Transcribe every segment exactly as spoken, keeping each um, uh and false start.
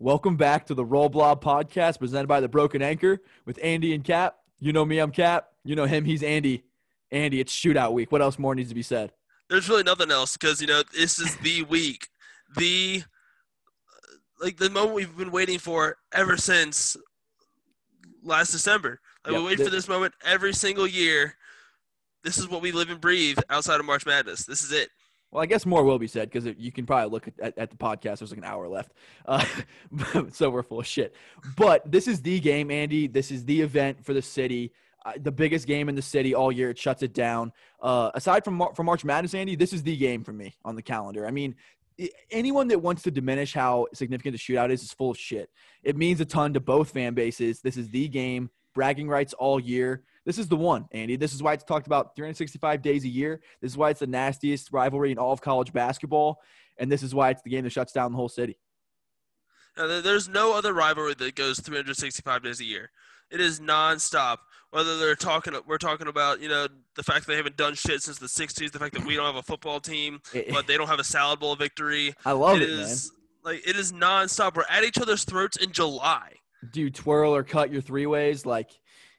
Welcome back to the Roll Blob podcast presented by The Broken Anchor with Andy and Cap. You know me, I'm Cap. You know him, he's Andy. Andy, it's shootout week. What else more needs to be said? There's really nothing else because, you know, this is the week. The like the moment we've been waiting for ever since last December. Like, yep. We wait for this moment every single year. This is what we live and breathe outside of March Madness. This is it. Well, I guess more will be said because you can probably look at, at the podcast. There's like an hour left. Uh, so we're full of shit. But this is the game, Andy. This is the event for the city. Uh, the biggest game in the city all year. It shuts it down. Uh, aside from, Mar- from March Madness, Andy, this is the game for me on the calendar. I mean, anyone that wants to diminish how significant the shootout is is full of shit. It means a ton to both fan bases. This is the game. Bragging rights all year. This is the one, Andy. This is why it's talked about three hundred sixty-five days a year. This is why it's the nastiest rivalry in all of college basketball. And this is why it's the game that shuts down the whole city. Now, there's no other rivalry that goes three hundred sixty-five days a year. It is nonstop. Whether they're talking, we're talking about, you know, the fact that they haven't done shit since the sixties, the fact that we don't have a football team, but they don't have a salad bowl victory. I love it, it is, man. Like, it is nonstop. We're at each other's throats in July. Do you twirl or cut your three ways? Like,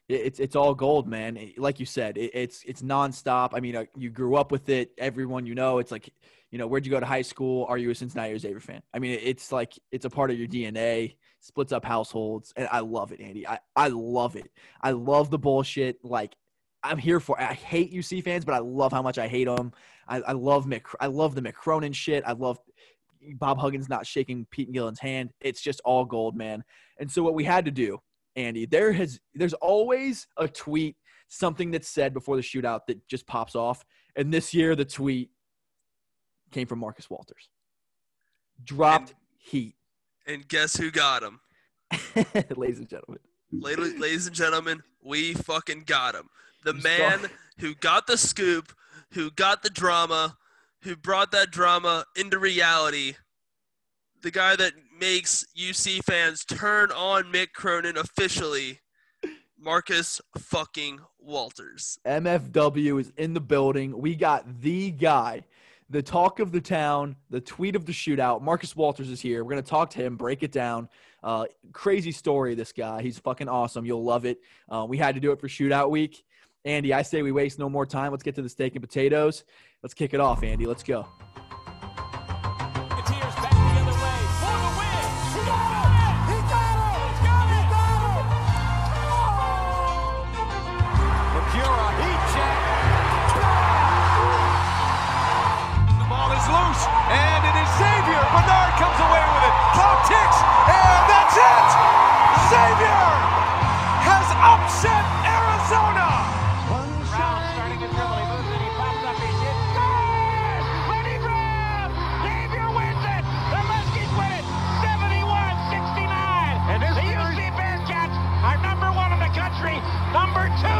It's it's all gold, man. Like you said, it, it's it's nonstop. I mean, you grew up with it. Everyone you know, it's like, you know, where'd you go to high school? Are you a Cincinnati or Xavier fan? I mean, it's like it's a part of your D N A. Splits up households, and I love it, Andy. I, I love it. I love the bullshit. Like, I'm here for it. I hate U C fans, but I love how much I hate them. I, I love Mick. I love the Mick Cronin shit. I love Bob Huggins not shaking Pete Gillen's hand. It's just all gold, man. And so what we had to do, Andy, there has there's always a tweet, something that's said before the shootout that just pops off. And this year, the tweet came from Marcus Walters. Dropped and, heat. And guess who got him? Ladies and gentlemen. Ladies, ladies and gentlemen, we fucking got him. The I'm man sorry. who got the scoop, who got the drama, who brought that drama into reality. The guy that makes U C fans turn on Mick Cronin officially, Marcus fucking Walters. M F W is in the building. We got the guy, the talk of the town, the tweet of the shootout. Marcus Walters is here. We're going to talk to him, break it down. Uh, crazy story, this guy. He's fucking awesome. You'll love it. Uh, we had to do it for shootout week. Andy, I say we waste no more time. Let's get to the steak and potatoes. Let's kick it off, Andy. Let's go. And it is Xavier. Bernard comes away with it. Clock ticks, and that's it. Xavier has upset Arizona. Brown starting to dribble. He moves it. He pops up. He hits. Scores! Lenny Brown. Xavier wins it. The Muskies win it. seventy-one sixty-nine. And this the U C Bearcats are number one in the country, number two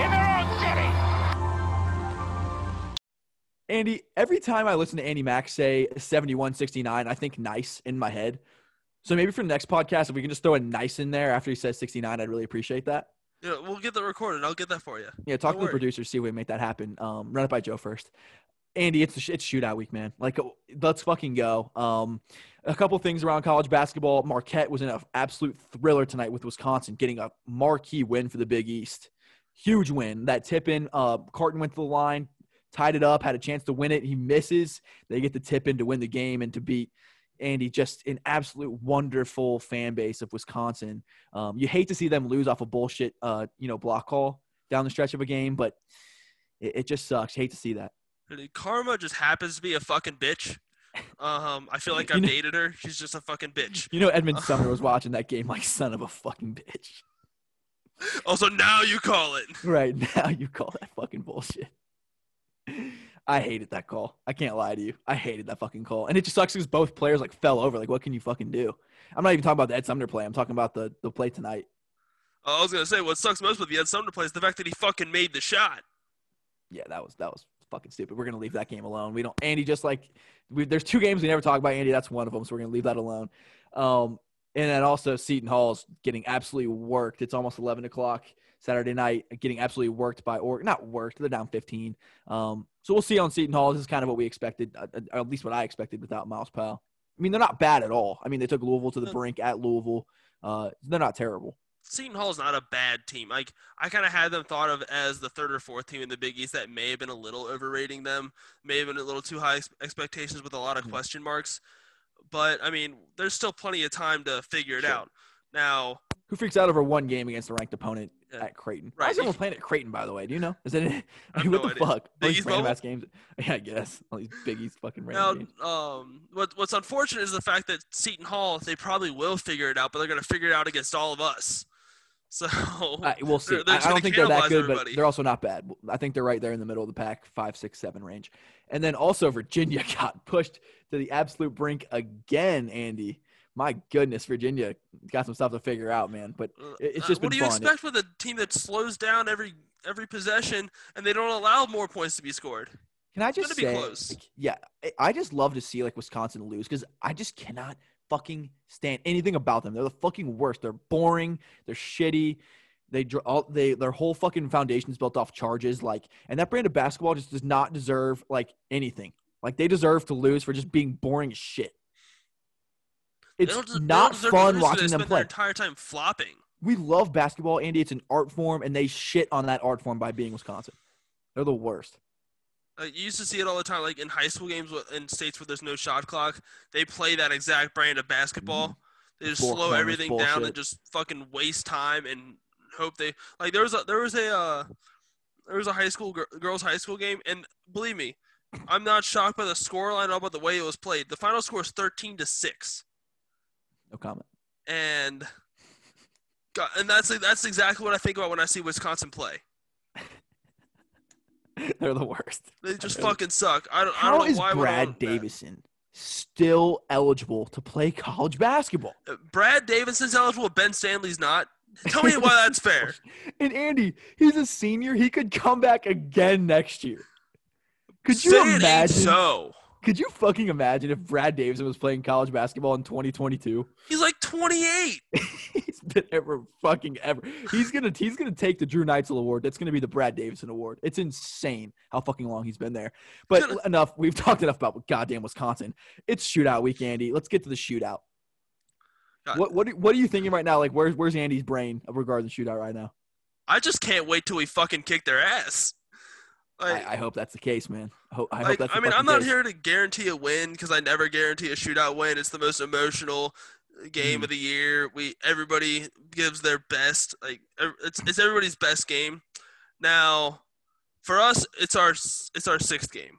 in their own city. Andy, every time I listen to Andy Mack say seventy-one sixty-nine, I think nice in my head. So maybe for the next podcast, if we can just throw a nice in there after he says sixty-nine, I'd really appreciate that. Yeah, we'll get that recorded. I'll get that for you. Yeah, talk Don't to worry. the producer, see if we can make that happen. Um, run it by Joe first. Andy, it's it's shootout week, man. Like, let's fucking go. Um, a couple things around college basketball. Marquette was in an absolute thriller tonight with Wisconsin, getting a marquee win for the Big East. Huge win. That tip-in, uh, Carton went to the line. Tied it up, had a chance to win it. He misses. They get the tip in to win the game and to beat Andy. Just an absolute wonderful fan base of Wisconsin. Um, you hate to see them lose off a bullshit, uh, you know, block call down the stretch of a game, but it, it just sucks. You hate to see that. Karma just happens to be a fucking bitch. Um, I feel like I've you know, dated her. She's just a fucking bitch. You know, Edmund Sumner was watching that game like, son of a fucking bitch. Also, now you call it. Right, now you call that fucking bullshit. I hated that call. I can't lie to you. I hated that fucking call. And it just sucks because both players, like, fell over. Like, what can you fucking do? I'm not even talking about the Ed Sumner play. I'm talking about the, the play tonight. Uh, I was going to say, what sucks most with the Ed Sumner play is the fact that he fucking made the shot. Yeah, that was that was fucking stupid. We're going to leave that game alone. We don't – Andy, just like – there's two games we never talk about, Andy. That's one of them, so we're going to leave that alone. Um, and then also Seton Hall's getting absolutely worked. It's almost eleven o'clock. Saturday night, getting absolutely worked by Oregon. Not worked. They're down fifteen. Um, so we'll see on Seton Hall. This is kind of what we expected, uh, or at least what I expected without Miles Powell. I mean, they're not bad at all. I mean, they took Louisville to the brink at Louisville. Uh, they're not terrible. Seton Hall is not a bad team. Like, I kind of had them thought of as the third or fourth team in the Big East that may have been a little overrating them, may have been a little too high expectations with a lot of mm-hmm. question marks. But, I mean, there's still plenty of time to figure it sure. out. Now, who freaks out over one game against a ranked opponent yeah. at Creighton? Right. Why is everyone playing at Creighton, by the way? Do you know? Is it I have what no the idea. Fuck? All these random-ass games. Yeah, I guess. All these Big East fucking random now, games. Um, what, what's unfortunate is the fact that Seton Hall, they probably will figure it out, but they're going to figure it out against all of us. So right, we'll see. They're, they're I don't think they're that good, everybody. But they're also not bad. I think they're right there in the middle of the pack, five, six, seven range. And then also Virginia got pushed to the absolute brink again, Andy. My goodness, Virginia got some stuff to figure out, man. But it's just uh, been fun. What do you fun. expect with a team that slows down every every possession and they don't allow more points to be scored? Can I just it's say, be close. Like, yeah, I just love to see like Wisconsin lose because I just cannot fucking stand anything about them. They're the fucking worst. They're boring. They're shitty. They all they their whole fucking foundation is built off charges. Like, and that brand of basketball just does not deserve like anything. Like, they deserve to lose for just being boring as shit. It's just, not fun watching them play. Their entire time flopping. We love basketball, Andy. It's an art form, and they shit on that art form by being Wisconsin. They're the worst. Uh, you used to see it all the time, like in high school games in states where there's no shot clock. They play that exact brand of basketball. Mm. They just Bull- slow everything bullshit. down and just fucking waste time and hope they like. There was a there was a uh, there was a high school gr- girls high school game, and believe me, I'm not shocked by the scoreline or about the way it was played. The final score is thirteen to six. No comment. And God, and that's that's exactly what I think about when I see Wisconsin play. They're the worst. They just really. fucking suck. I don't. How I don't know is why Brad Davison that. still eligible to play college basketball? Uh, Brad Davison's eligible. Ben Stanley's not. Tell me why that's fair. And Andy, he's a senior. He could come back again next year. Could you Say imagine? It ain't so. Could you fucking imagine if Brad Davison was playing college basketball in twenty twenty-two? He's like twenty-eight. He's been ever fucking ever. He's gonna he's gonna take the Drew Neitzel Award. That's gonna be the Brad Davison Award. It's insane how fucking long he's been there. But gonna- enough. We've talked enough about goddamn Wisconsin. It's shootout week, Andy. Let's get to the shootout. God. What what what are you thinking right now? Like, where's where's Andy's brain regarding the shootout right now? I just can't wait till we fucking kick their ass. Like, I, I hope that's the case, man. I hope, I hope like, that's the I mean, I'm not case. here to guarantee a win because I never guarantee a shootout win. It's the most emotional game mm. of the year. We everybody gives their best. Like it's it's everybody's best game. Now, for us, it's our it's our sixth game.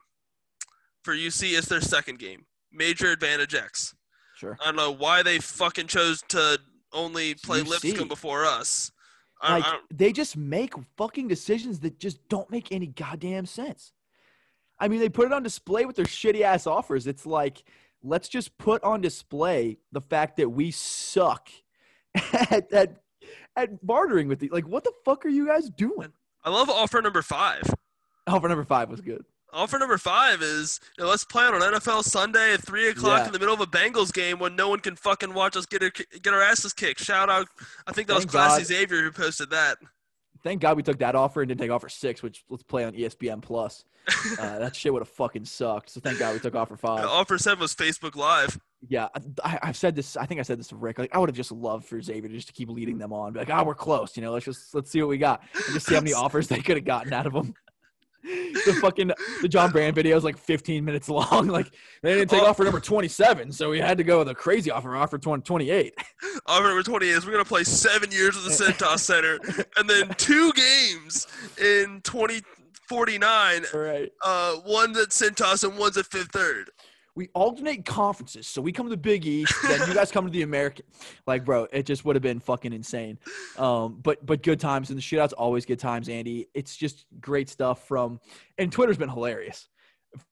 For U C, it's their second game. Major advantage X. Sure. I don't know why they fucking chose to only play U C. Lipscomb before us. Like, they just make fucking decisions that just don't make any goddamn sense. I mean, they put it on display with their shitty-ass offers. It's like, let's just put on display the fact that we suck at, at, at bartering with these. Like, what the fuck are you guys doing? I love offer number five. Offer number five was good. Offer number five is, you know, let's play on an N F L Sunday at three o'clock yeah. in the middle of a Bengals game when no one can fucking watch us get our, get our asses kicked. Shout out. I think that Thank was Classy God. Xavier who posted that. Thank God we took that offer and didn't take offer six, which let's play on E S P N Plus. Uh, that shit would have fucking sucked. So thank God we took offer five. Yeah, offer seven was Facebook Live. Yeah, I, I've said this. I think I said this to Rick. Like, I would have just loved for Xavier just to keep leading them on. Be like, ah, oh, we're close. You know, let's just let's see what we got. And just see how many offers they could have gotten out of them. The fucking the John Brand video is like fifteen minutes long. Like, they didn't take oh. offer number twenty-seven, so we had to go with a crazy offer, offer twenty-eight. Offer number twenty-eight is we're going to play seven years of the Cintas Center and then two games in twenty forty-nine. Right. Uh, one's at Cintas and one's at Fifth Third. We alternate conferences, so we come to the Big East, then you guys come to the American. Like, bro, it just would have been fucking insane. Um, but but good times, and the shootout's always good times, Andy. It's just great stuff from – and Twitter's been hilarious.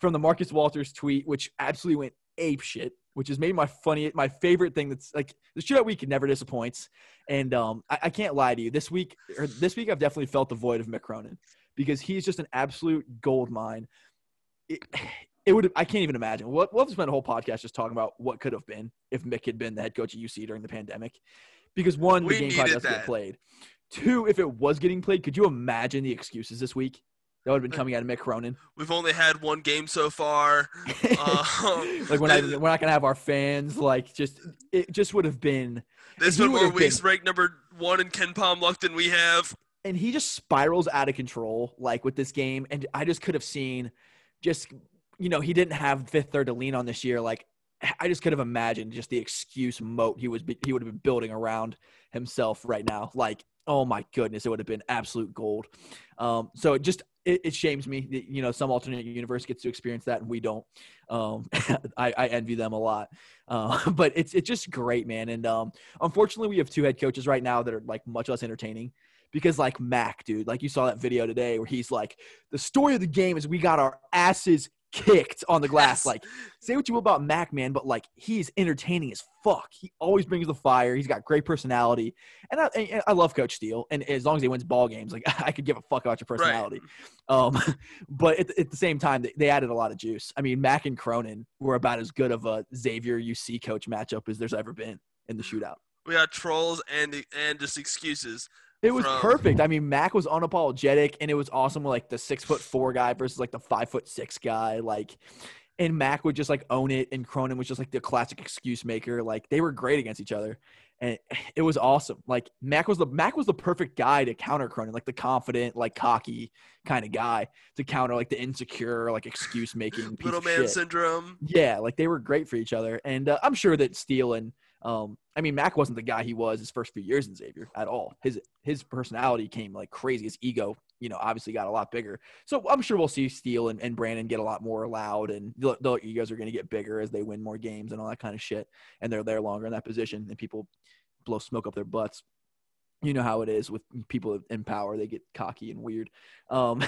From the Marcus Walters tweet, which absolutely went ape shit, which is maybe my funny – my favorite thing that's – like, the shootout week never disappoints. And um, I, I can't lie to you. This week – or this week I've definitely felt the void of Mick Cronin because he's just an absolute goldmine. It, It would. I can't even imagine. We'll, we'll have to spend a whole podcast just talking about what could have been if Mick had been the head coach at U C during the pandemic. Because, one, we the game probably doesn't that. get played. Two, if it was getting played, could you imagine the excuses this week? That would have been coming out of Mick Cronin. We've only had one game so far. Uh, like we're not, we're not gonna have our fans. Like just it just would have been. This one where we ranked number one in KenPom Lufkin we have. And he just spirals out of control, like, with this game. And I just could have seen just, you know, he didn't have Fifth Third to lean on this year. Like, I just could have imagined just the excuse moat he was he would have been building around himself right now. Like, oh, my goodness, it would have been absolute gold. Um, so it just it, – it shames me that, you know, some alternate universe gets to experience that and we don't. Um, I, I envy them a lot. Uh, but it's it's just great, man. And um, unfortunately, we have two head coaches right now that are, like, much less entertaining. Because, like, Mac, dude, like, you saw that video today where he's like, the story of the game is we got our asses kicked on the glass. Yes. Like, say what you will about Mac, man, but, like, he's entertaining as fuck. He always brings the fire. He's got great personality. And I, and I love Coach Steele. And as long as he wins ball games, like, I could give a fuck about your personality. Right. Um, but at, at the same time, they added a lot of juice. I mean, Mac and Cronin were about as good of a Xavier U C coach matchup as there's ever been in the shootout. We got trolls and and just excuses. It was From. perfect. I mean, Mac was unapologetic, and it was awesome. Like the six foot four guy versus like the five foot six guy, like, and Mac would just like own it, and Cronin was just like the classic excuse maker. Like they were great against each other, and it was awesome. Like Mac was the Mac was the perfect guy to counter Cronin, like the confident, like cocky kind of guy to counter like the insecure, like excuse making piece little man shit. syndrome. Yeah, like they were great for each other, and uh, I'm sure that Steele and Um, I mean, Mac wasn't the guy he was his first few years in Xavier at all. His his personality came like crazy. His ego, you know, obviously got a lot bigger. So I'm sure we'll see Steele and, and Brandon get a lot more loud, and the, the egos are going to get bigger as they win more games and all that kind of shit. And they're there longer in that position, and people blow smoke up their butts. You know how it is with people in power. They get cocky and weird. Um,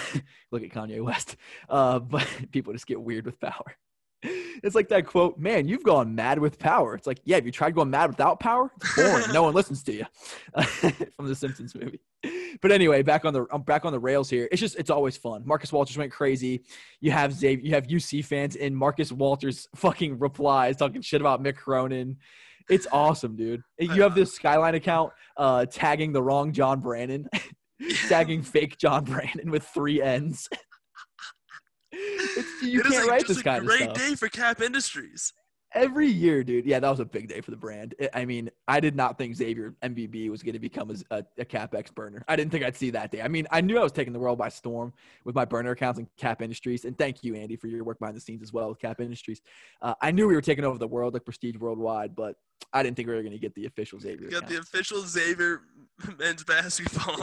look at Kanye West. Uh, but people just get weird with power. It's like that quote, man, you've gone mad with power. It's like, yeah, have you tried going mad without power? It's boring. No one listens to you. From the Simpsons movie. But anyway, back on the I'm back on the rails here. It's just it's always fun. Marcus Walters went crazy. You have Xavier, you have U C fans in Marcus Walters fucking replies talking shit about Mick Cronin. It's awesome, dude. You have this Skyline account uh, tagging the wrong John Brandon, tagging fake John Brandon with three N's. It's, you it can't is like write this kind of stuff. It's a great day for Cap Industries. Every year, dude. Yeah, that was a big day for the brand. I mean, I did not think Xavier M V B was going to become a, a, a CapEx burner. I didn't think I'd see that day. I mean, I knew I was taking the world by storm with my burner accounts and Cap Industries. And thank you, Andy, for your work behind the scenes as well with Cap Industries. Uh, I knew we were taking over the world, like Prestige Worldwide, but I didn't think we were going to get the official Xavier. We got account. the official Xavier men's basketball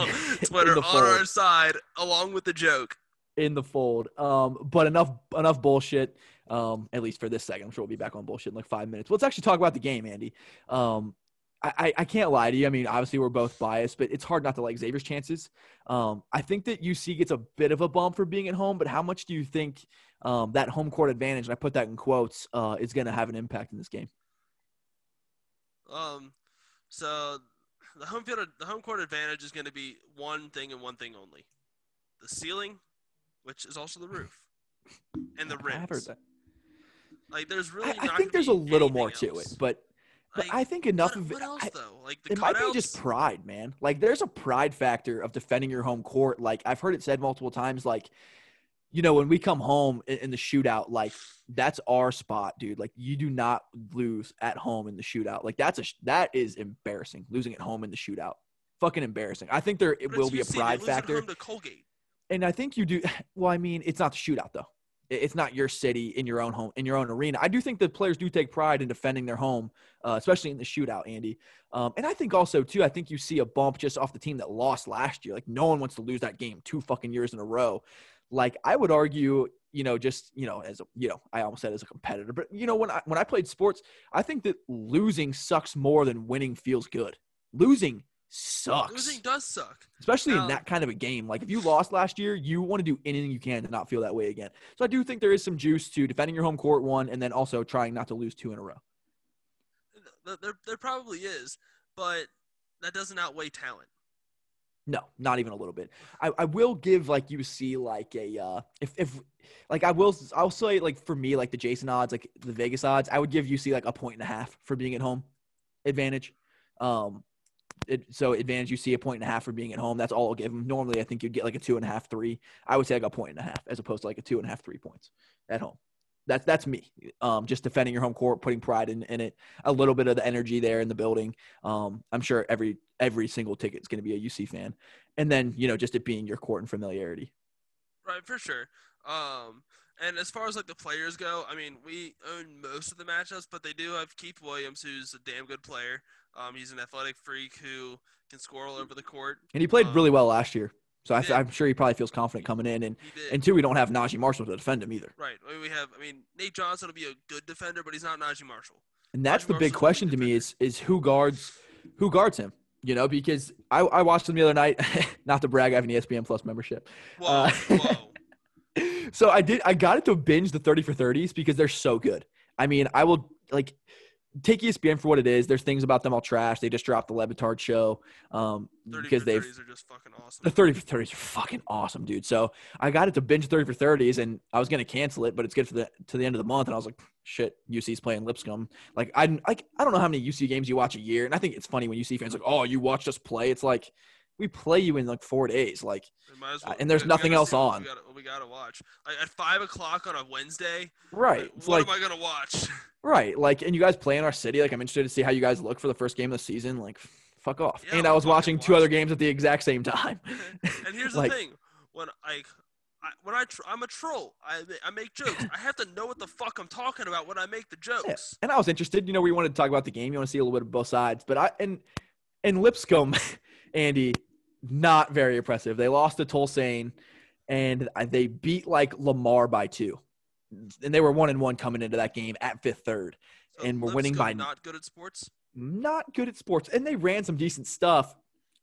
Twitter on fold. our side, along with the joke. In the fold. Um, but enough enough bullshit, um, at least for this second. I'm sure we'll be back on bullshit in like five minutes. Let's actually talk about the game, Andy. Um, I, I, I can't lie to you. I mean, obviously we're both biased, but it's hard not to like Xavier's chances. Um, I think that U C gets a bit of a bump for being at home, but how much do you think um, that home court advantage, and I put that in quotes, uh, is going to have an impact in this game? Um, so the home field, the home court advantage is going to be one thing and one thing only. The ceiling, which is also the roof and the rims. I've heard that. Like, there's really. I, I think there's a little more else. to it, but, but like, I think enough what, of it. What else I, though? Like the it might outs? be just pride, man. Like, there's a pride factor of defending your home court. Like, I've heard it said multiple times. Like, you know, when we come home in, in the shootout, like that's our spot, dude. Like, you do not lose at home in the shootout. Like, that's a that is embarrassing. Losing at home in the shootout, fucking embarrassing. I think there it will be a pride factor. Home to Colgate. And I think you do – well, I mean, it's not the shootout, though. It's not your city in your own home, in your own arena. I do think the players do take pride in defending their home, uh, especially in the shootout, Andy. Um, and I think also, too, I think you see a bump just off the team that lost last year. Like, no one wants to lose that game two fucking years in a row. Like, I would argue – you know, just, you know, as, a, you know, I almost said as a competitor. But, you know, when I, when I played sports, I think that losing sucks more than winning feels good. Losing sucks. Losing does suck, especially now, in that kind of a game. Like, if you lost last year, you want to do anything you can to not feel that way again. So I do think there is some juice to defending your home court one, and then also trying not to lose two in a row. There, there probably is, but that doesn't outweigh talent. No, not even a little bit. I, I will give like U C like a uh, if if like I will I'll say like for me like the Jason odds, like the Vegas odds, I would give U C like a point and a half for being at home advantage. Um, it, so advantage U C a point and a half for being at home. That's all I'll give them. Normally, I think you'd get like a two and a half, three. I would say I got a point and a half as opposed to like a two and a half, three points at home. That's that's me. Um, just defending your home court, putting pride in, in it, a little bit of the energy there in the building. Um, I'm sure every every single ticket is going to be a U C fan, and then you know just it being your court and familiarity. Right, for sure. Um, and as far as like the players go, I mean, we own most of the matchups, but they do have Keith Williams, who's a damn good player. Um, he's an athletic freak who can score all over the court, and he played um, really well last year. So I, I'm sure he probably feels confident coming in. And, and two, we don't have Najee Marshall to defend him either. Right. I mean, we have – I mean, Nate Johnson will be a good defender, but he's not Najee Marshall. And that's Najee the Marshall big question to me is is who guards who guards him, you know, because I, I watched him the other night. Not to brag, I have an E S P N Plus membership. Whoa, uh, whoa. So I did – I got it to binge the thirty for thirties because they're so good. I mean, I will – like – take E S P N for what it is. There's things about them I'll trash. They just dropped the Levitard show um, because they've. thirty for thirties are just fucking awesome. The thirty for thirties are fucking awesome, dude. So I got it to binge thirty for thirties, and I was gonna cancel it, but it's good for the to the end of the month. And I was like, shit, U C's playing Lipscomb. Like I like I don't know how many U C games you watch a year, and I think it's funny when U C fans are like, oh, you watched us play. It's like we play you in like four days, like, well, uh, and there's nothing else on. We gotta, we gotta watch like, at five o'clock on a Wednesday. Right. Like, what like, am I gonna watch? Right, like, and you guys play in our city. Like, I'm interested to see how you guys look for the first game of the season. Like, fuck off. Yeah, and I was watching watch two other games at the exact same time. And here's like, the thing: when I, I when I, tr- I'm a troll. I, I make jokes. I have to know what the fuck I'm talking about when I make the jokes. Yeah. And I was interested. You know, we wanted to talk about the game. You want to see a little bit of both sides. But I and and Lipscomb, Andy, not very impressive. They lost to Tulsane, and they beat like Lamar by two. And they were one and one coming into that game at Fifth Third, so and we're winning by not good at sports, not good at sports. And they ran some decent stuff,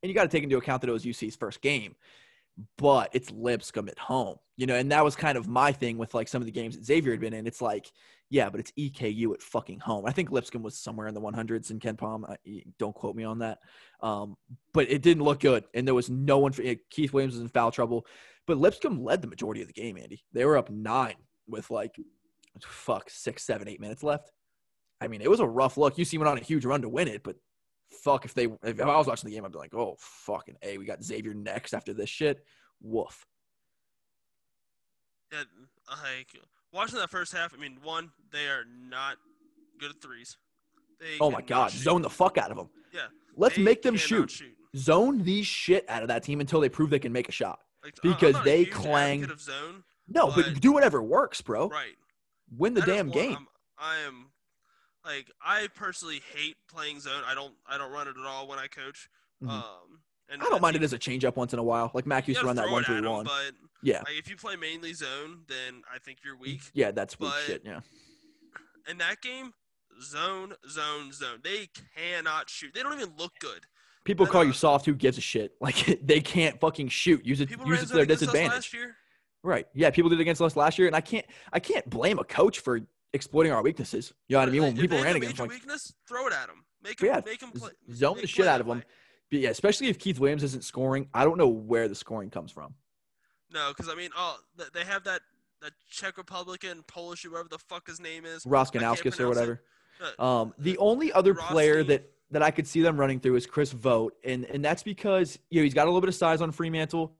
and you got to take into account that it was U C's first game, but it's Lipscomb at home, you know. And that was kind of my thing with like some of the games that Xavier had been in. It's like, yeah, but it's E K U at fucking home. I think Lipscomb was somewhere in the hundreds in KenPom. I, don't quote me on that, um, but it didn't look good, and there was no one for Keith Williams was in foul trouble, but Lipscomb led the majority of the game. Andy, they were up nine with like, fuck, six, seven, eight minutes left. I mean, it was a rough look. U C went on a huge run to win it, but fuck, if they, if I was watching the game, I'd be like, oh, fucking A, we got Xavier next after this shit. Woof. Yeah, like, watching that first half, I mean, one, they are not good at threes. They oh, my God, shoot. Zone the fuck out of them. Yeah. Let's make them shoot. shoot. Zone the shit out of that team until they prove they can make a shot. Like, because they clang. Zone. No, but, but do whatever works, bro. Right. Win the that damn game. I'm, I am, like, I personally hate playing zone. I don't, I don't run it at all when I coach. Mm-hmm. Um, and I don't mind it as a change-up once in a while. Like, Mac used to run that one through one. But yeah, like, if you play mainly zone, then I think you're weak. Yeah, that's weak but shit. Yeah. In that game, zone, zone, zone. They cannot shoot. They don't even look good. People call you soft. Who gives a shit? Like, they can't fucking shoot. Use it. Use it to their disadvantage. Last year? Right. Yeah, people did it against us last year, and I can't I can't blame a coach for exploiting our weaknesses. You know what I mean? When if people ran against like weakness, throw it at them. Make him, yeah, make him play. Zone the shit out of them. But yeah, especially if Keith Williams isn't scoring, I don't know where the scoring comes from. No, because I mean, oh, they have that, that Czech Republican, Polish, whatever the fuck his name is, Roskanauskas or whatever. Uh, um, the uh, only other Ross player team. that that I could see them running through is Chris Vogt, and and that's because you know he's got a little bit of size on Freemantle.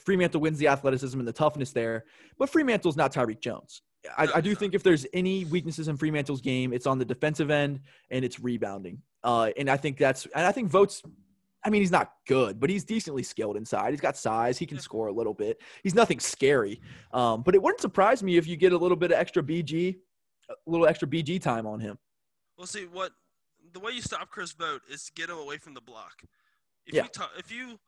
Freemantle wins the athleticism and the toughness there, but Fremantle's not Tyreek Jones. I, I do think if there's any weaknesses in Fremantle's game, it's on the defensive end and it's rebounding. Uh, and I think that's – and I think Vogt's – I mean, he's not good, but he's decently skilled inside. He's got size. He can score a little bit. He's nothing scary. Um, but it wouldn't surprise me if you get a little bit of extra B G – a little extra B G time on him. Well, see, what the way you stop Chris Vogt is to get him away from the block. If yeah. You t- if you,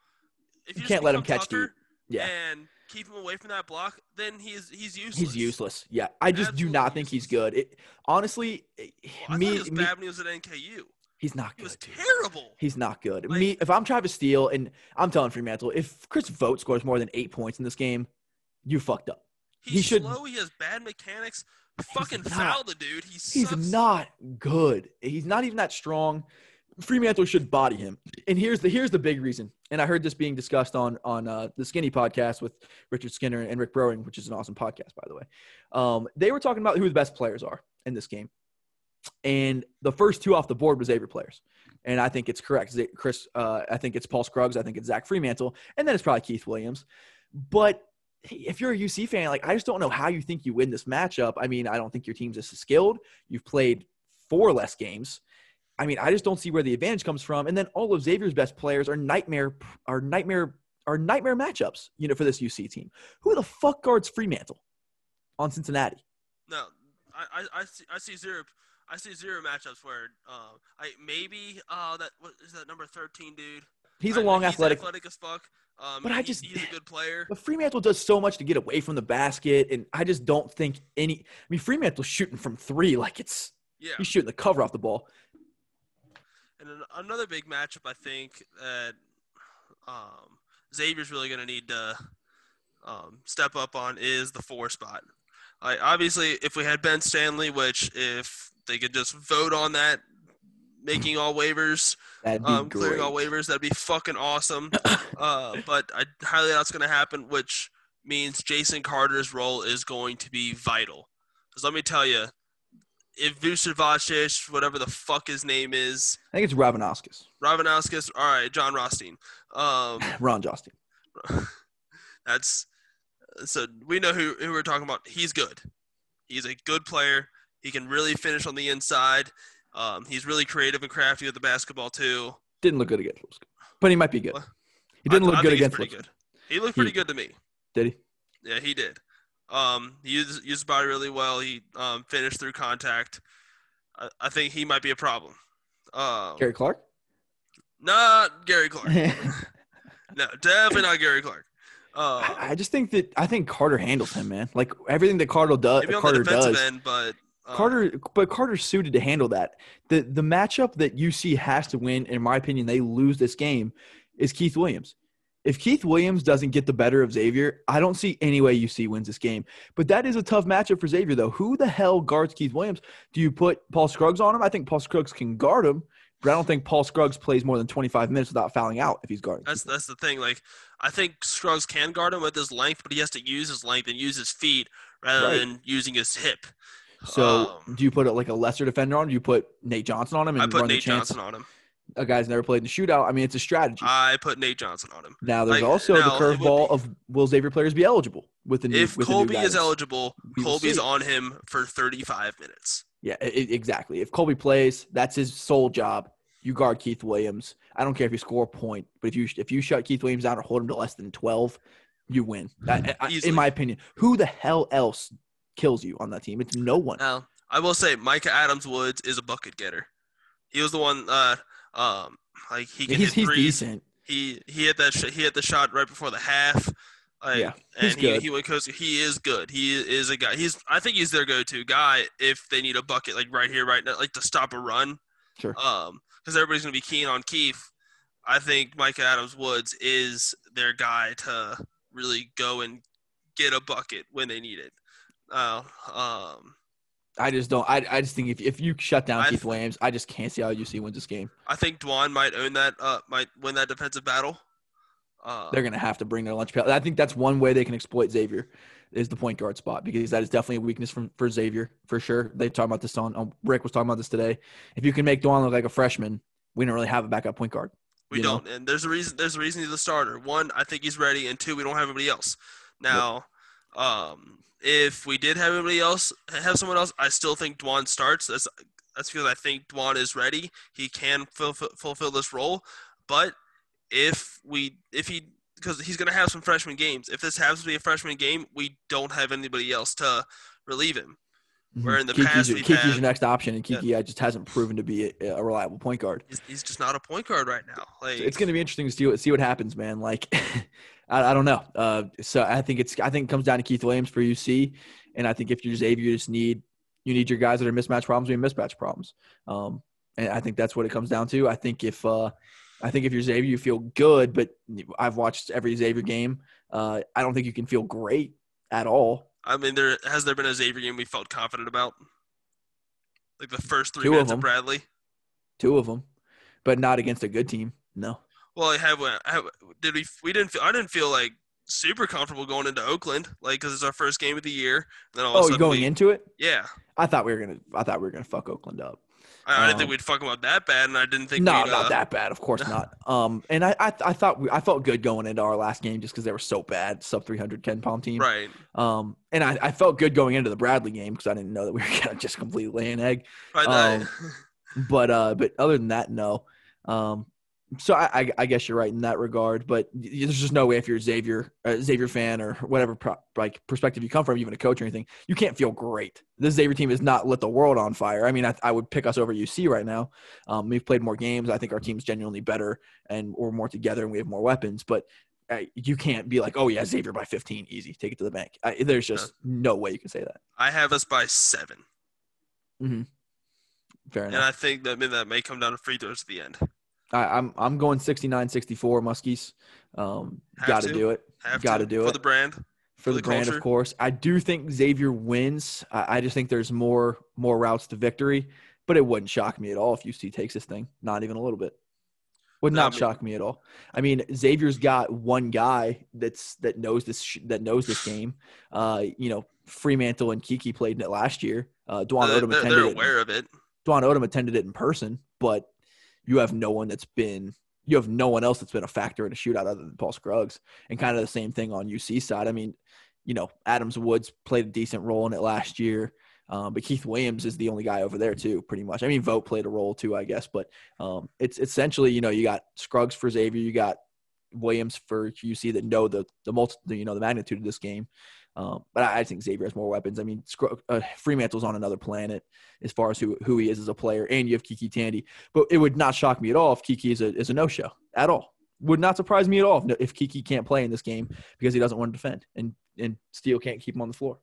if you, you can't let him catch you. Yeah. And keep him away from that block, then he's he's useless. He's useless. Yeah. I just Absolutely do not think useless. He's good. It, honestly, well, me, I thought he was bad when he was at N K U. He's not good. He was terrible. He's not good. Like, me, if I'm Travis Steele and I'm telling Fremantle, if Chris Vogt scores more than eight points in this game, you fucked up. He's he should, slow. He has bad mechanics. Fucking not, foul the dude. He sucks. He's not good. He's not even that strong. Fremantle should body him. And here's the here's the big reason. And I heard this being discussed on on uh, the Skinny podcast with Richard Skinner and Rick Browning, which is an awesome podcast, by the way. Um, they were talking about who the best players are in this game. And the first two off the board was Xavier players. And I think it's correct. Chris, uh, I think it's Paul Scruggs. I think it's Zach Freemantle. And then it's probably Keith Williams. But if you're a U C fan, like, I just don't know how you think you win this matchup. I mean, I don't think your team's as skilled. You've played four less games. I mean, I just don't see where the advantage comes from. And then all of Xavier's best players are nightmare, are nightmare, are nightmare matchups, you know, for this U C team. Who the fuck guards Freemantle on Cincinnati? No, I, I, I see, I see zero. I see zero matchups where uh, I maybe uh, that what is that number thirteen dude. He's a long I, he's athletic, athletic as fuck. Um, but I he, just he's a good player. But Freemantle does so much to get away from the basket, and I just don't think any. I mean, Freemantle's shooting from three like it's yeah. He's shooting the cover off the ball. And an, another big matchup, I think that um, Xavier's really going to need to um, step up on is the four spot. I, obviously, if we had Ben Stanley, which if they could just vote on that, making all waivers, um, clearing all waivers, that'd be fucking awesome. uh, but I highly doubt it's going to happen, which means Jason Carter's role is going to be vital. Because let me tell you, if Vucevic, whatever the fuck his name is. I think it's Ravanoskas. Ravanoskas. All right, John Rothstein. Um, Ron Jostein. That's – so we know who, who we're talking about. He's good. He's a good player. He can really finish on the inside. Um, he's really creative and crafty with the basketball, too. Didn't look good against Lipscomb, but he might be good. He didn't I, look I good against Lipscomb. Good. He looked pretty he, good to me. Did he? Yeah, he did. Um, he used, used his body really well. He um, finished through contact. I, I think he might be a problem. Um, Gary Clark? Not Gary Clark. No, definitely not Gary Clark. Uh, I, I just think that I think Carter handles him, man. Like everything that Carter does. Maybe on Carter the defensive does, end, but uh, Carter, but Carter's suited to handle that. The the matchup that U C has to win, in my opinion, they lose this game, is Keith Williams. If Keith Williams doesn't get the better of Xavier, I don't see any way U C wins this game. But that is a tough matchup for Xavier, though. Who the hell guards Keith Williams? Do you put Paul Scruggs on him? I think Paul Scruggs can guard him, but I don't think Paul Scruggs plays more than twenty-five minutes without fouling out if he's guarding. That's that's the thing. Like, I think Scruggs can guard him with his length, but he has to use his length and use his feet rather right. than using his hip. So um, do you put like a lesser defender on him? Do you put Nate Johnson on him? And I put run Nate Johnson on him. A guy's never played in the shootout. I mean, it's a strategy. I put Nate Johnson on him. Now, there's like, also now, the curveball of will Xavier players be eligible with the new If with Colby the new is eligible, Colby's see. on him for thirty-five minutes. Yeah, it, exactly. If Colby plays, that's his sole job. You guard Keith Williams. I don't care if you score a point, but if you if you shut Keith Williams down or hold him to less than twelve, you win. I, I, in my opinion, who the hell else kills you on that team? It's no one. Now, I will say Mika Adams-Woods is a bucket getter. He was the one uh, – Um, like he can yeah, he's, hit threes. He's he he hit that sh- he hit the shot right before the half. Like, yeah, he's and he, good. He went coast. He is good. He is a guy. He's I think he's their go-to guy if they need a bucket, like right here, right now, like to stop a run. Sure. Um, because everybody's gonna be keen on Keith. I think Mika Adams-Woods is their guy to really go and get a bucket when they need it. Uh, um. I just don't. I I just think if if you shut down I Keith th- Williams, I just can't see how U C wins this game. I think Dwon might own that. Uh, might win that defensive battle. Uh, They're gonna have to bring their lunch pail. I think that's one way they can exploit Xavier, is the point guard spot, because that is definitely a weakness from for Xavier for sure. They talked about this on um, Rick was talking about this today. If you can make Dwon look like a freshman, we don't really have a backup point guard. We don't, know? and there's a reason. There's a reason he's the starter. One, I think he's ready, and two, we don't have anybody else now. Yep. Um. If we did have anybody else, have someone else, I still think Dwon starts. That's that's because I think Dwon is ready. He can fulfill, fulfill this role. But if we, if he, because he's going to have some freshman games. If this happens to be a freshman game, we don't have anybody else to relieve him. Mm-hmm. Where in the Kiki's past we Kiki's had, your next option, and KyKy yeah. just hasn't proven to be a, a reliable point guard. He's, he's just not a point guard right now. Like, so it's going to be interesting to see what see what happens, man. Like. I, I don't know. Uh, so I think it's I think it comes down to Keith Williams for U C, and I think if you're Xavier, you just need you need your guys that are mismatch problems, we have mismatch problems, um, and I think that's what it comes down to. I think if uh, I think if you're Xavier, you feel good, but I've watched every Xavier game. Uh, I don't think you can feel great at all. I mean, there has there been a Xavier game we felt confident about, like the first three two minutes of, of Bradley, two of them, but not against a good team. No. Well, I have, I have. Did we? We didn't. Feel, I didn't feel like super comfortable going into Oakland, like because it's our first game of the year. And then all oh, of a sudden going we, into it? Yeah. I thought we were gonna. I thought we were gonna fuck Oakland up. I, um, I didn't think we'd fuck them up that bad, and I didn't think. No, we'd, not uh, that bad. Of course no. not. Um, and I, I, I thought we, I felt good going into our last game just because they were so bad, sub three hundred KenPom team. Right. Um, and I, I felt good going into the Bradley game because I didn't know that we were gonna just completely lay an egg. Right. Um, but uh, but other than that, no. Um, so I, I, I guess you're right in that regard, but there's just no way if you're a Xavier, uh, Xavier fan or whatever pro, like perspective you come from, even a coach or anything, you can't feel great. This Xavier team has not lit the world on fire. I mean, I, I would pick us over U C right now. Um, we've played more games. I think our team's genuinely better and we're more together and we have more weapons, but uh, you can't be like, oh yeah, Xavier by fifteen, easy, take it to the bank. I, there's just no way you can say that. I have us by seven. Mm-hmm. Fair enough. And I think that, that may come down to free throws at the end. I, I'm I'm going sixty-nine sixty-four Muskies. Um, got to do it. Got to do it for the brand. For, for the, the brand, of course. I do think Xavier wins. I, I just think there's more more routes to victory, but it wouldn't shock me at all if U C takes this thing. Not even a little bit. Would not, not shock me. me at all. I mean, Xavier's got one guy that's that knows this sh- that knows this game. Uh, you know, Freemantle and KyKy played in it last year. Uh, Dwon Odom they're, attended. They're aware it, of it. Dwon Odom attended it in person, but. You have no one that's been – you have no one else that's been a factor in a shootout other than Paul Scruggs. And kind of the same thing on U C side. I mean, you know, Adams-Woods played a decent role in it last year. Um, but Keith Williams is the only guy over there too, pretty much. I mean, Vogt played a role too, I guess. But um, it's essentially, you know, you got Scruggs for Xavier. You got Williams for U C that know the the, multi, the you know the magnitude of this game. Um, but I, I think Xavier has more weapons. I mean, Scro- uh, Fremantle's on another planet as far as who, who he is as a player, and you have KyKy Tandy. But it would not shock me at all if KyKy is a is a no-show at all. Would not surprise me at all if, if KyKy can't play in this game because he doesn't want to defend, and, and Steele can't keep him on the floor.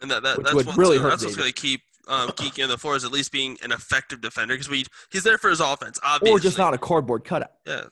And that, that that's what's really going to keep um, KyKy on the floor is at least being an effective defender because we he's there for his offense, obviously. Or just not a cardboard cutout. Yeah.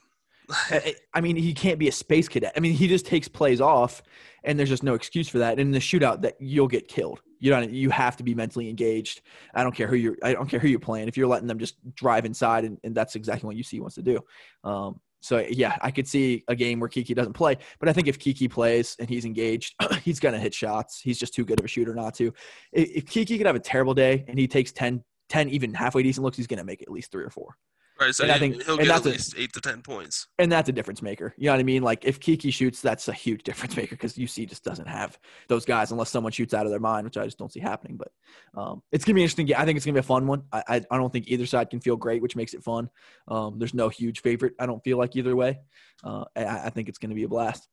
I mean, he can't be a space cadet. I mean, he just takes plays off, and there's just no excuse for that. And in the shootout, that you'll get killed. You know, you have to be mentally engaged. I don't care who you're. I don't care who you're playing. If you're letting them just drive inside, and, and that's exactly what U C wants to do. Um, so yeah, I could see a game where KyKy doesn't play, but I think if KyKy plays and he's engaged, he's gonna hit shots. He's just too good of a shooter not to. If, if KyKy could have a terrible day and he takes ten, ten even halfway decent looks, he's gonna make at least three or four. Right, so and I think he'll get at least a, eight to ten points. And that's a difference maker. You know what I mean? Like, if KyKy shoots, that's a huge difference maker because U C just doesn't have those guys unless someone shoots out of their mind, which I just don't see happening. But um, it's going to be interesting. I think it's going to be a fun one. I, I, I don't think either side can feel great, which makes it fun. Um, there's no huge favorite. I don't feel like either way. Uh, I, I think it's going to be a blast.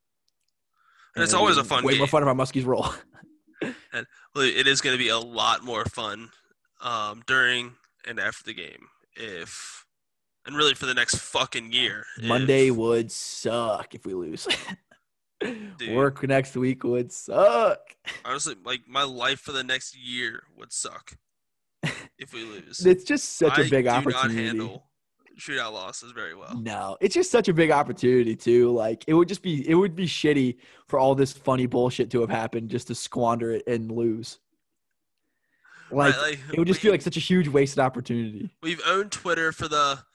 And, and it's always a fun way game. Way more fun if our Muskies roll. And, well, it is going to be a lot more fun um, during and after the game if – and really for the next fucking year. Monday if, would suck if we lose. Dude, work next week would suck. Honestly, like my life for the next year would suck if we lose. It's just such I a big opportunity. I do not handle shootout losses very well. No, it's just such a big opportunity too. Like it would just be – it would be shitty for all this funny bullshit to have happened just to squander it and lose. Like, right, like it would just we, feel like such a huge wasted opportunity. We've owned Twitter for the –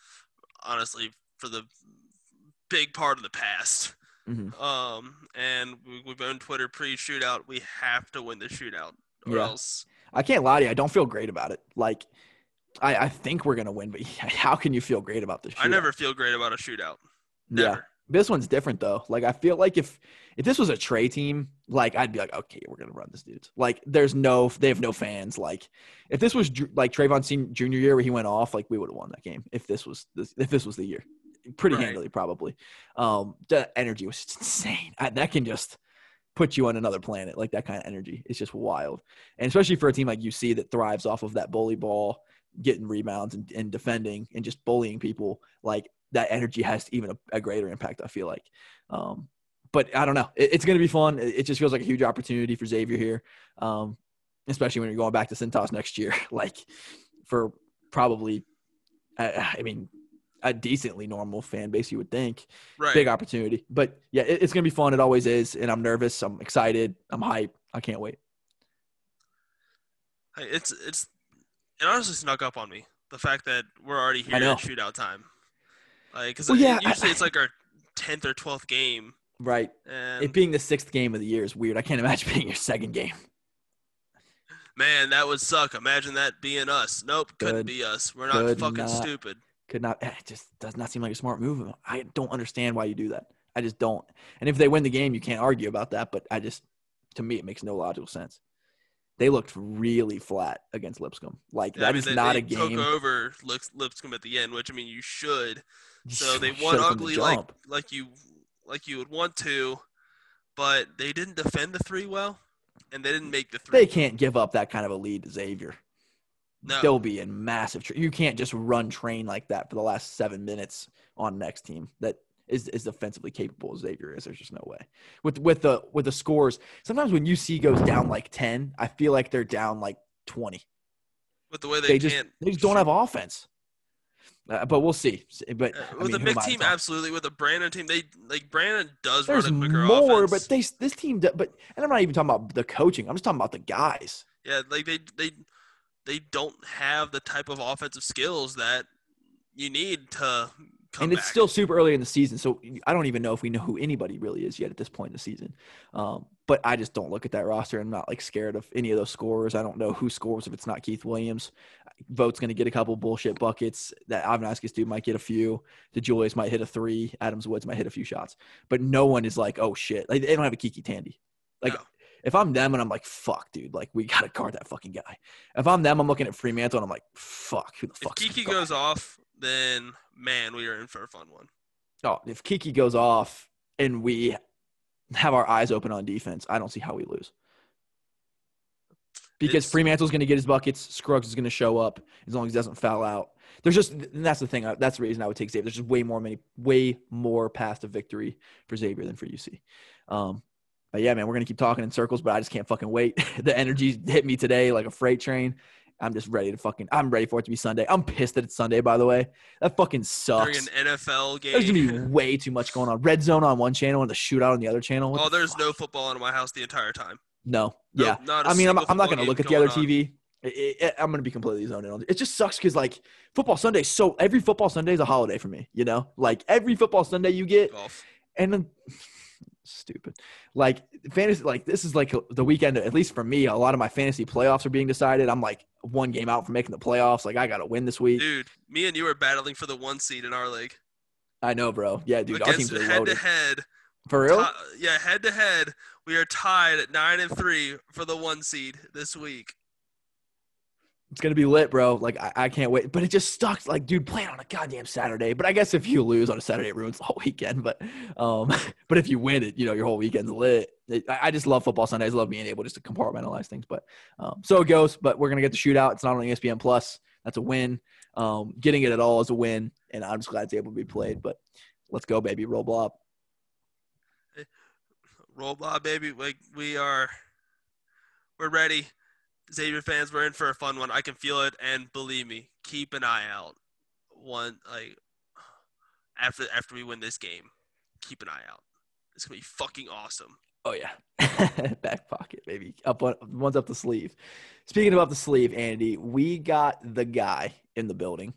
honestly, for the big part of the past. Mm-hmm. Um, and we, we've owned Twitter pre-shootout. We have to win the shootout or yeah. else. I can't lie to you. I don't feel great about it. Like, I, I think we're going to win, but how can you feel great about the shootout? I never feel great about a shootout. Never. Yeah. This one's different, though. Like, I feel like if, if this was a Trey team, like, I'd be like, okay, we're going to run this dude. Like, there's no – they have no fans. Like, if this was, like, Trayvon Senior junior year where he went off, like, we would have won that game if this was this, if this was the year. Pretty right. handily, probably. Um, the energy was just insane. I, that can just put you on another planet, like, that kind of energy. It's just wild. And especially for a team like U C that thrives off of that bully ball, getting rebounds and, and defending and just bullying people, like – that energy has even a, a greater impact, I feel like. Um, but I don't know. It, it's going to be fun. It, it just feels like a huge opportunity for Xavier here, um, especially when you're going back to Cintas next year, like for probably, I, I mean, a decently normal fan base, you would think. Right. Big opportunity. But, yeah, it, it's going to be fun. It always is. And I'm nervous. I'm excited. I'm hyped. I can't wait. Hey, it's it's it honestly snuck up on me, the fact that we're already here at shootout time. Like, cause well, yeah, usually I, it's like our tenth or twelfth game. Right. And it being the sixth game of the year is weird. I can't imagine being your second game. man, that would suck. Imagine that being us. Nope, couldn't could, be us. We're not fucking not, stupid. Could not. It just does not seem like a smart move. I don't understand why you do that. I just don't. And if they win the game, you can't argue about that. But I just, to me, it makes no logical sense. They looked really flat against Lipscomb. Like, yeah, that I mean, is they, not they a game. They took over Lipscomb at the end, which, I mean, you should. So they won ugly, the like like you like you would want to, but they didn't defend the three well, and they didn't make the three. They can't give up that kind of a lead to Xavier. No. They'll be in massive tra- – you can't just run train like that for the last seven minutes on next team that is is defensively capable as Xavier is. There's just no way. With with the with the scores, sometimes when U C goes down like ten, I feel like they're down like twenty. But the way they, they just, can't – They just don't have offense. Uh, but we'll see. But uh, with I mean, a big team, absolutely. With a Brandon team, they like Brandon does There's run a quicker more, offense. But they this team, does, but and I'm not even talking about the coaching. I'm just talking about the guys. Yeah, like they they they don't have the type of offensive skills that you need to. Come and it's back. Still super early in the season, so I don't even know if we know who anybody really is yet at this point in the season. Um, but I just don't look at that roster. I'm not like scared of any of those scorers. I don't know who scores if it's not Keith Williams. Vogt's going to get a couple bullshit buckets. That Ivanauskas dude might get a few. DeJulius might hit a three. Adams-Woods might hit a few shots. But no one is like, oh, shit. Like, they don't have a KyKy Tandy. Like, no. If I'm them and I'm like, fuck, dude. Like, we got to guard that fucking guy. If I'm them, I'm looking at Freemantle and I'm like, fuck. Who the fuck? If KyKy goes off, then, man, we are in for a fun one. Oh, if KyKy goes off and we have our eyes open on defense, I don't see how we lose. Because Fremantle's going to get his buckets. Scruggs is going to show up as long as he doesn't foul out. There's just – and that's the thing. That's the reason I would take Xavier. There's just way more many, way more paths to victory for Xavier than for U C. Um, but, yeah, man, we're going to keep talking in circles, but I just can't fucking wait. The energy hit me today like a freight train. I'm just ready to fucking – I'm ready for it to be Sunday. I'm pissed that it's Sunday, by the way. That fucking sucks. During an N F L game. There's going to be way too much going on. Red Zone on one channel and the Shootout on the other channel. What oh, the there's fuck? No football in my house the entire time. No, no, yeah. I mean, I'm, I'm not going to look at the other on. T V. It, it, it, I'm going to be completely zoned in on it. It just sucks because, like, football Sunday, so every football Sunday is a holiday for me, you know? Like, every football Sunday you get. Golf. And then – stupid. Like, fantasy – like, this is, like, the weekend, at least for me, a lot of my fantasy playoffs are being decided. I'm, like, one game out from making the playoffs. Like, I got to win this week. Dude, me and you are battling for the one seed in our league. I know, bro. Yeah, dude. Our teams are loaded. Head-to-head. For real? Yeah, head-to-head. We are tied at nine and three for the one seed this week. It's gonna be lit, bro. Like I, I can't wait. But it just sucks. Like, dude, playing on a goddamn Saturday. But I guess if you lose on a Saturday, it ruins the whole weekend. But, um, but if you win it, you know your whole weekend's lit. It, I, I just love football Sundays. I love being able just to compartmentalize things. But, um, so it goes. But we're gonna get the shootout. It's not on E S P N Plus. That's a win. Um, getting it at all is a win. And I'm just glad it's able to be played. But let's go, baby. Roll Blob. Roll Blob, baby. Like we are we're ready. Xavier fans, we're in for a fun one. I can feel it, and believe me, keep an eye out. One like after after we win this game, keep an eye out. It's gonna be fucking awesome. Oh yeah. Back pocket, baby. Up on, one's up the sleeve. Speaking of up the sleeve, Andy, we got the guy in the building.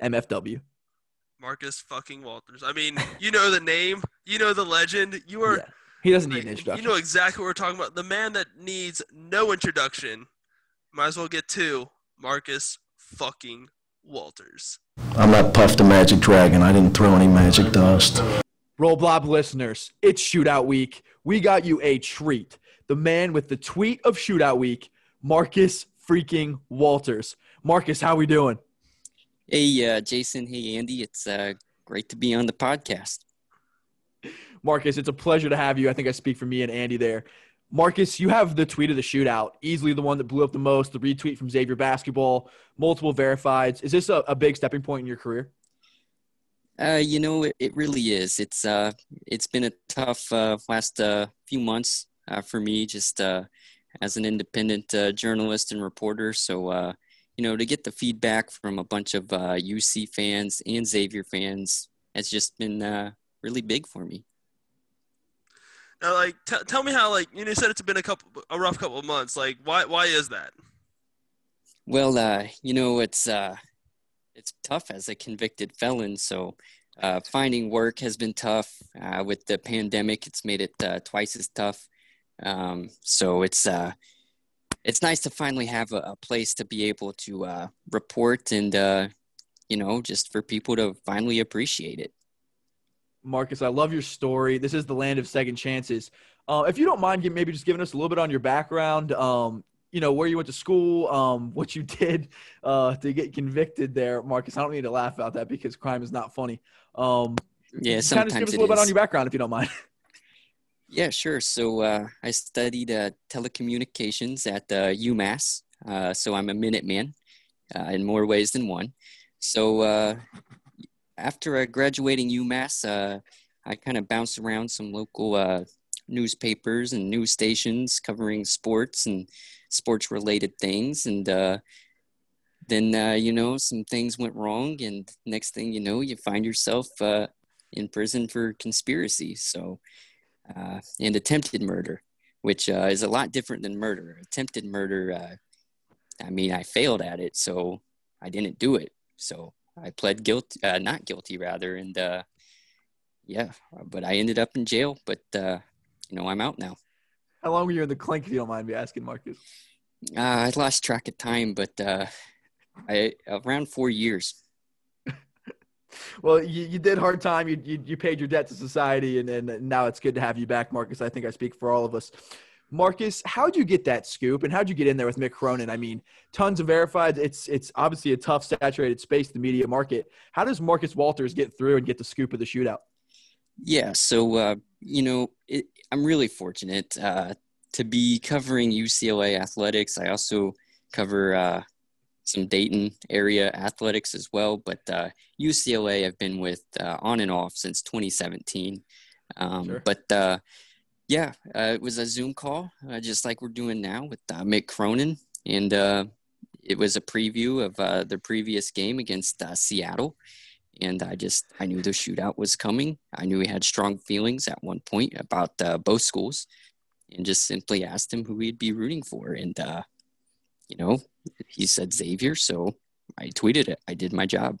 M F W. Marcus fucking Walters. I mean, you know the name. You know the legend. You are. Yeah, he doesn't need an introduction. You know exactly what we're talking about. The man that needs no introduction. Might as well get two. Marcus fucking Walters. I'm not Puff the Magic Dragon. I didn't throw any magic dust. Roll Blob listeners, it's Shootout Week. We got you a treat. The man with the tweet of Shootout Week, Marcus freaking Walters. Marcus, how we doing? Hey, uh, Jason. Hey, Andy. It's uh, great to be on the podcast. Marcus, it's a pleasure to have you. I think I speak for me and Andy there. Marcus, you have the tweet of the shootout, easily the one that blew up the most, the retweet from Xavier Basketball, multiple verifieds. Is this a, a big stepping point in your career? Uh, you know, it, it really is. It's uh, it's been a tough uh, last uh, few months uh, for me, just uh, as an independent uh, journalist and reporter. So, uh, you know, to get the feedback from a bunch of uh, U C fans and Xavier fans has just been uh, really big for me. Now, like, t- tell me how, like, you know, you said it's been a couple, a rough couple of months. Like, why, why is that? Well, uh, you know, it's uh, it's tough as a convicted felon. So, uh, finding work has been tough uh, with the pandemic. It's made it uh, twice as tough. Um, so it's uh, it's nice to finally have a, a place to be able to uh, report and, uh, you know, just for people to finally appreciate it. Marcus, I love your story. This is the land of second chances. Uh, if you don't mind, maybe just giving us a little bit on your background, um, you know, where you went to school, um, what you did uh, to get convicted there. Marcus, I don't need to laugh about that because crime is not funny. Um, yeah, sometimes kind of just give us a little bit on your background if you don't mind. Yeah, sure. So uh, I studied uh, telecommunications at uh, UMass. Uh, so I'm a Minuteman uh, in more ways than one. So uh, after uh, graduating UMass, uh, I kind of bounced around some local uh, newspapers and news stations covering sports and sports-related things. And uh, then, uh, you know, some things went wrong. And next thing you know, you find yourself uh, in prison for conspiracy. So... Uh, and attempted murder, which uh, is a lot different than murder. Attempted murder, uh, I mean, I failed at it, so I didn't do it. So I pled guilty, uh, not guilty, rather. And, uh, yeah, but I ended up in jail. But, uh, you know, I'm out now. How long were you in the clink, if you don't mind me asking, Marcus? Uh, I lost track of time, but uh, I around four years. Well, you, you did hard time. You, you you paid your debt to society, and, and now it's good to have you back, Marcus. I think I speak for all of us. Marcus, how'd you get that scoop, and how'd you get in there with Mick Cronin? I mean, tons of verified. It's it's obviously a tough, saturated space, the media market. How does Marcus Walters get through and get the scoop of the shootout? Yeah, so, uh, you know, it, I'm really fortunate uh, to be covering U C L A athletics. I also cover uh, – some Dayton area athletics as well, but uh, U C L A I've been with uh, on and off since twenty seventeen. Um, sure. But uh, yeah, uh, it was a Zoom call, uh, just like we're doing now with uh, Mick Cronin. And uh, it was a preview of uh, the previous game against uh, Seattle. And I just, I knew the shootout was coming. I knew he had strong feelings at one point about uh, both schools, and just simply asked him who he'd be rooting for. And uh, you know, he said Xavier, so I tweeted it. I did my job.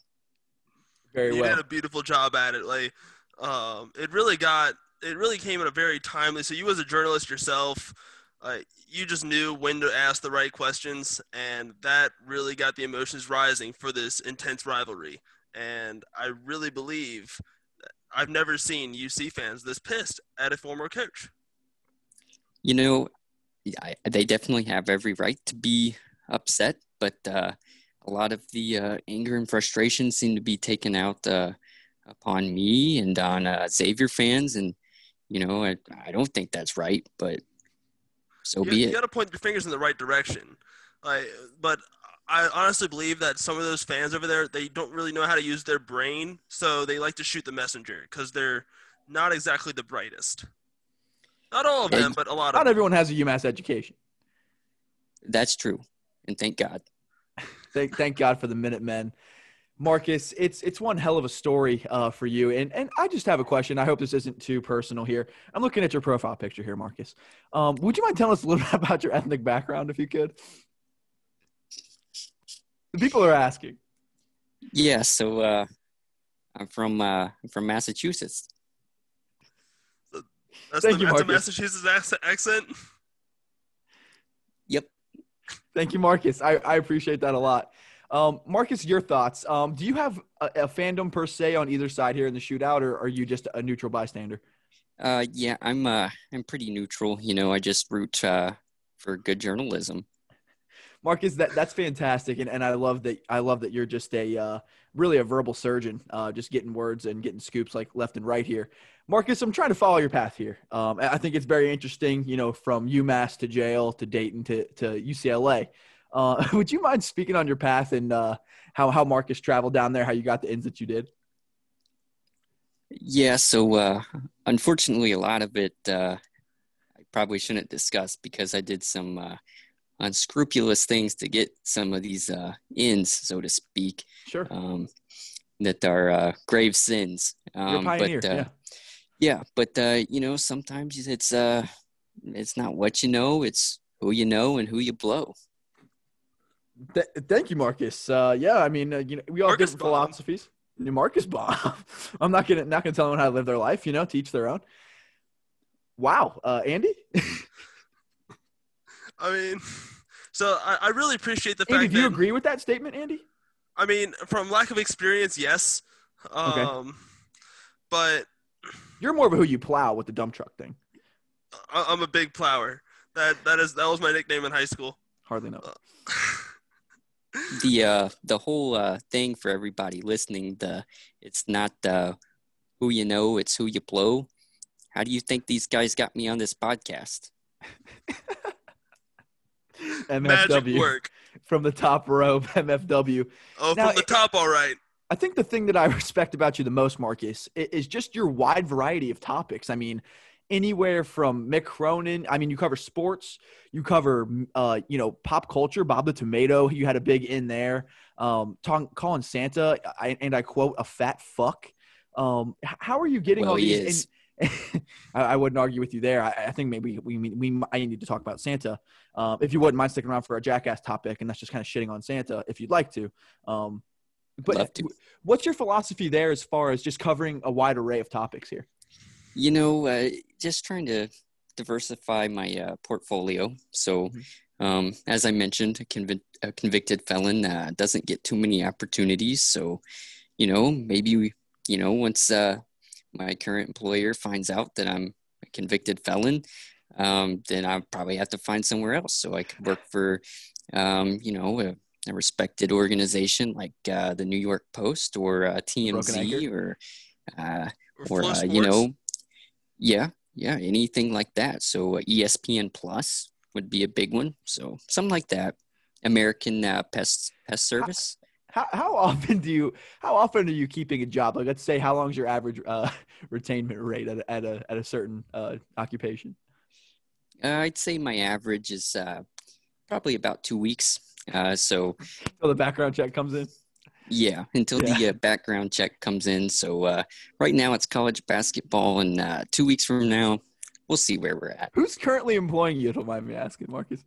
Very well. You did a beautiful job at it. Like, um, it really got, it really came at a very timely. So you, as a journalist yourself, uh, you just knew when to ask the right questions, and that really got the emotions rising for this intense rivalry. And I really believe I've never seen U C fans this pissed at a former coach. You know, I, they definitely have every right to be upset, but uh, a lot of the uh, anger and frustration seem to be taken out uh, upon me and on uh, Xavier fans. And, you know, I, I don't think that's right, but so you, be it. You got to point your fingers in the right direction. Uh, but I honestly believe that some of those fans over there, they don't really know how to use their brain, so they like to shoot the messenger because they're not exactly the brightest. Not all of them, but a lot of them. Not everyone has a UMass education. That's true, and thank God. thank, thank God for the Minutemen. Marcus, it's it's one hell of a story uh, for you, and and I just have a question. I hope this isn't too personal here. I'm looking at your profile picture here, Marcus. Um, would you mind telling us a little bit about your ethnic background, if you could? The people are asking. Yeah, so uh, I'm from uh, I'm from Massachusetts. That's Thank the, you, that's Marcus. That's a Massachusetts accent? Yep. Thank you, Marcus. I, I appreciate that a lot. Um, Marcus, your thoughts. Um, do you have a, a fandom per se on either side here in the shootout, or are you just a neutral bystander? Uh, yeah, I'm uh, I'm pretty neutral. You know, I just root uh, for good journalism. Marcus, that, that's fantastic, and, and I love that I love that you're just a uh, really a verbal surgeon, uh, just getting words and getting scoops like left and right here. Marcus, I'm trying to follow your path here. Um, I think it's very interesting, you know, from UMass to jail to Dayton to, to U C L A. Uh, would you mind speaking on your path and uh, how, how Marcus traveled down there, how you got the ends that you did? Yeah, so uh, unfortunately a lot of it uh, I probably shouldn't discuss because I did some uh, – unscrupulous things to get some of these uh ends, so to speak. Sure. Um that are uh grave sins. Um You're a pioneer, but uh, yeah. yeah, but uh you know, sometimes it's uh it's not what you know, it's who you know and who you blow. Th- thank you, Marcus. Uh yeah, I mean, uh, you know, we all have different philosophies. Marcus Bomb. I'm not going to not going to tell anyone how to live their life, you know, to each their own. Wow. Uh Andy? I mean, So I, I really appreciate the fact Andy, that – do you agree with that statement, Andy? I mean, from lack of experience, yes. Um, okay. But – you're more of a who you plow with the dump truck thing. I, I'm a big plower. That that is that was my nickname in high school. Hardly know. Uh, the uh, the whole uh, thing for everybody listening, the it's not uh, who you know, it's who you blow. How do you think these guys got me on this podcast? M F W. Magic work. From the top row of M F W. Oh, now, from the it, top, all right. I think the thing that I respect about you the most, Marcus, is just your wide variety of topics. I mean, anywhere from Mick Cronin. I mean, you cover sports, you cover, uh, you know, pop culture, Bob the Tomato. You had a big in there. Um, talking, calling Santa, I, and I quote, a fat fuck. Um, how are you getting well, all these? And, I, I wouldn't argue with you there. I, I think maybe we, we, we, I need to talk about Santa. Um, if you wouldn't mind sticking around for our jackass topic, and that's just kind of shitting on Santa, if you'd like to. Um, but to. What's your philosophy there as far as just covering a wide array of topics here? You know, uh, just trying to diversify my uh, portfolio. So, um, as I mentioned, a, convic- a convicted felon uh, doesn't get too many opportunities. So, you know, maybe, we, you know, once uh, my current employer finds out that I'm a convicted felon, um, then I'll probably have to find somewhere else. So I could work for, um, you know, a, a respected organization like uh, the New York Post or uh, T M Z or, uh, or, uh, you know. Yeah, yeah, anything like that. So uh, E S P N Plus would be a big one. So something like that. American uh, Pest Pest Service. How, how how often do you how often are you keeping a job? Like, let's say, how long is your average uh, retainment rate at at a at a certain uh, occupation? Uh, I'd say my average is uh, probably about two weeks. Uh, so until the background check comes in. Yeah, until yeah. the uh, background check comes in. So uh, right now it's college basketball, and uh, two weeks from now, we'll see where we're at. Who's currently employing you, don't mind me asking, Marcus?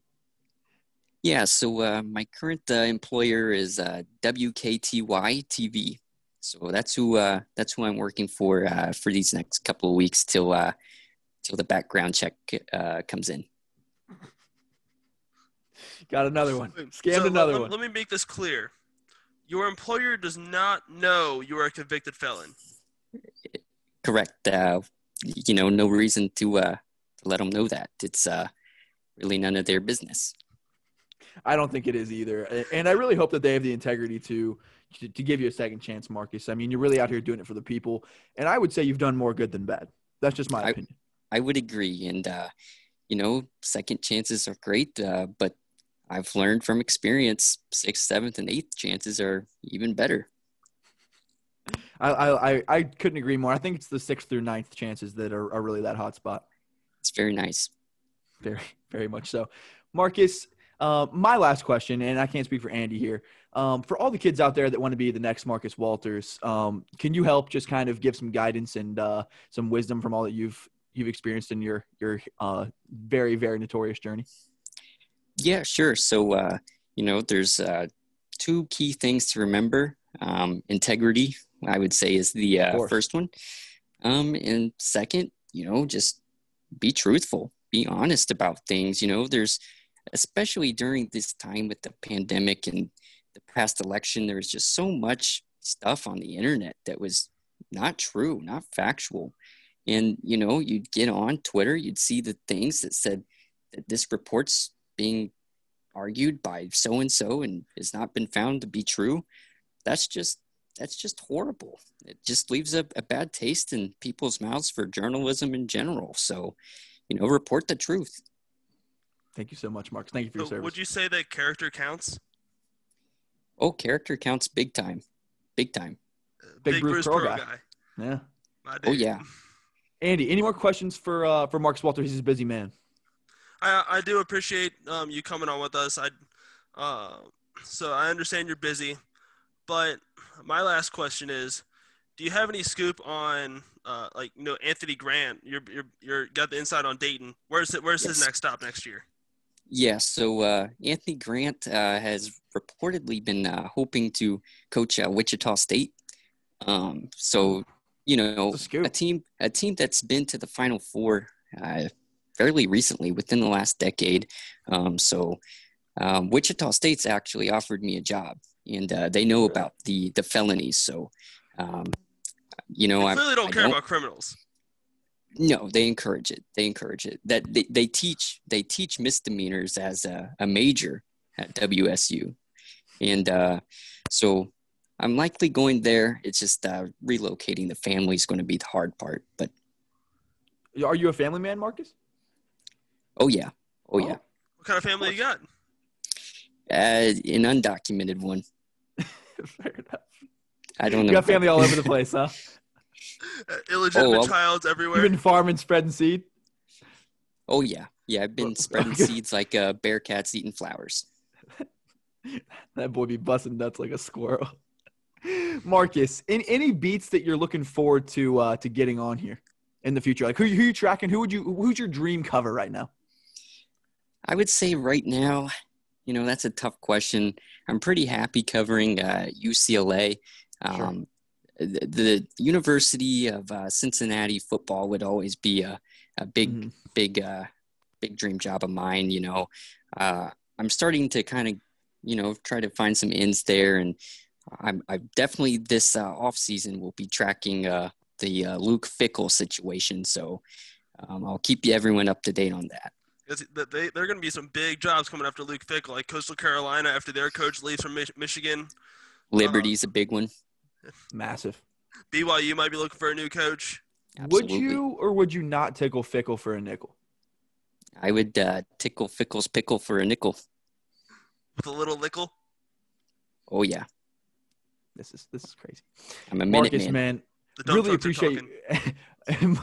Yeah, so uh, my current uh, employer is uh, W K T Y T V. So that's who uh, that's who I'm working for uh, for these next couple of weeks till uh, till the background check uh, comes in. Got another one. Scammed so, another let, one. Let me make this clear. Your employer does not know you are a convicted felon. Correct. Uh, you know, no reason to uh, let them know that. It's uh, really none of their business. I don't think it is either. And I really hope that they have the integrity to, to to give you a second chance, Marcus. I mean, you're really out here doing it for the people. And I would say you've done more good than bad. That's just my I, opinion. I would agree. And, uh, you know, second chances are great, uh, but I've learned from experience, sixth, seventh, and eighth chances are even better. I I, I couldn't agree more. I think it's the sixth through ninth chances that are, are really that hot spot. It's very nice. Very, very much so. Marcus, uh, my last question, and I can't speak for Andy here. Um, for all the kids out there that want to be the next Marcus Walters, um, can you help just kind of give some guidance and uh, some wisdom from all that you've you've experienced in your, your uh, very, very notorious journey? Yeah, sure. So, uh, you know, there's uh, two key things to remember. Um, integrity, I would say, is the uh, first one. Um, and second, you know, just be truthful, be honest about things. You know, there's, especially during this time with the pandemic and the past election, there was just so much stuff on the internet that was not true, not factual. And, you know, you'd get on Twitter, you'd see the things that said that this report's being argued by so-and-so and has not been found to be true. That's just, that's just horrible. It just leaves a, a bad taste in people's mouths for journalism in general. So, you know, report the truth. Thank you so much, Marcus. Thank you for your so service. Would you say that character counts? Oh, character counts big time. Big time. Uh, big, big Bruce, Bruce Pearl guy. guy. Yeah. Oh yeah. Andy, any more questions for, uh, for Marcus Walters? He's a busy man. I, I do appreciate um, you coming on with us. I, uh, so I understand you're busy, but my last question is, do you have any scoop on uh, like, you know, Anthony Grant? You're you're you're got the inside on Dayton. Where's it, where's yes. his next stop next year? Yeah, so uh, Anthony Grant uh, has reportedly been uh, hoping to coach uh, Wichita State. Um, so you know, a, a team a team that's been to the Final Four Uh, fairly recently, within the last decade. Um, so Um, Wichita State's actually offered me a job, and uh, they know about the the felonies. So, um, you know, I really don't I care don't, about criminals. No, they encourage it. They encourage it. That they, they teach they teach misdemeanors as a, a major at W S U, and uh, so I'm likely going there. It's just uh, relocating the family is going to be the hard part. But are you a family man, Marcus? Oh yeah, oh yeah. What kind of family you got? Uh, an undocumented one. Fair enough. I don't know. You got family all over the place, huh? Uh, illegitimate oh, child everywhere. You've been farming, spreading seed? Oh, yeah. Yeah, I've been spreading seeds like uh, bear cats eating flowers. That boy be busting nuts like a squirrel. Marcus, in any beats that you're looking forward to uh, to getting on here in the future? Like, who, who are you tracking? Who would you? Who's your dream cover right now? I would say right now, you know, that's a tough question. I'm pretty happy covering uh, U C L A. Um sure. The University of uh, Cincinnati football would always be a, a big, mm-hmm. big, uh, big dream job of mine. You know, uh, I'm starting to kind of, you know, try to find some ends there, and I'm, I'm definitely this uh, off season will be tracking uh, the uh, Luke Fickell situation. So um, I'll keep you everyone up to date on that. They, there are going to be some big jobs coming after Luke Fickell, like Coastal Carolina after their coach leaves from Mich- Michigan. Liberty's um, a big one. Massive. B Y U might be looking for a new coach. Absolutely. Would you or would you not tickle Fickell for a nickel? I would uh, tickle Fickell's pickle for a nickel. With a little nickel? Oh, yeah. This is this is crazy. I'm a minute Marcus, man. man really appreciate you.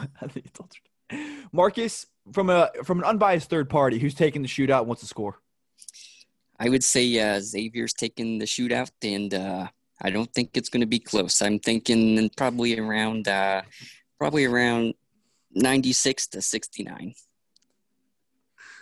Marcus, from, a, from an unbiased third party, who's taking the shootout and wants to score? I would say uh, Xavier's taking the shootout, and uh, – I don't think it's going to be close. I'm thinking probably around, uh, probably around ninety-six to sixty-nine.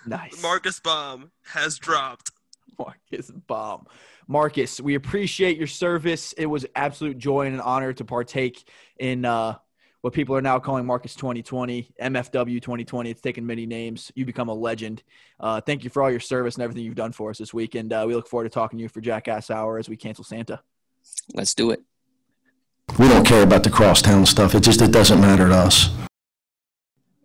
Nice. Marcus Baum has dropped. Marcus Baum. Marcus, we appreciate your service. It was absolute joy and an honor to partake in uh, what people are now calling Marcus twenty twenty, M F W twenty twenty. It's taken many names. You become a legend. Uh, thank you for all your service and everything you've done for us this week. And uh, we look forward to talking to you for Jackass Hour as we cancel Santa. Let's do it. We don't care about the crosstown stuff. It just it doesn't matter to us.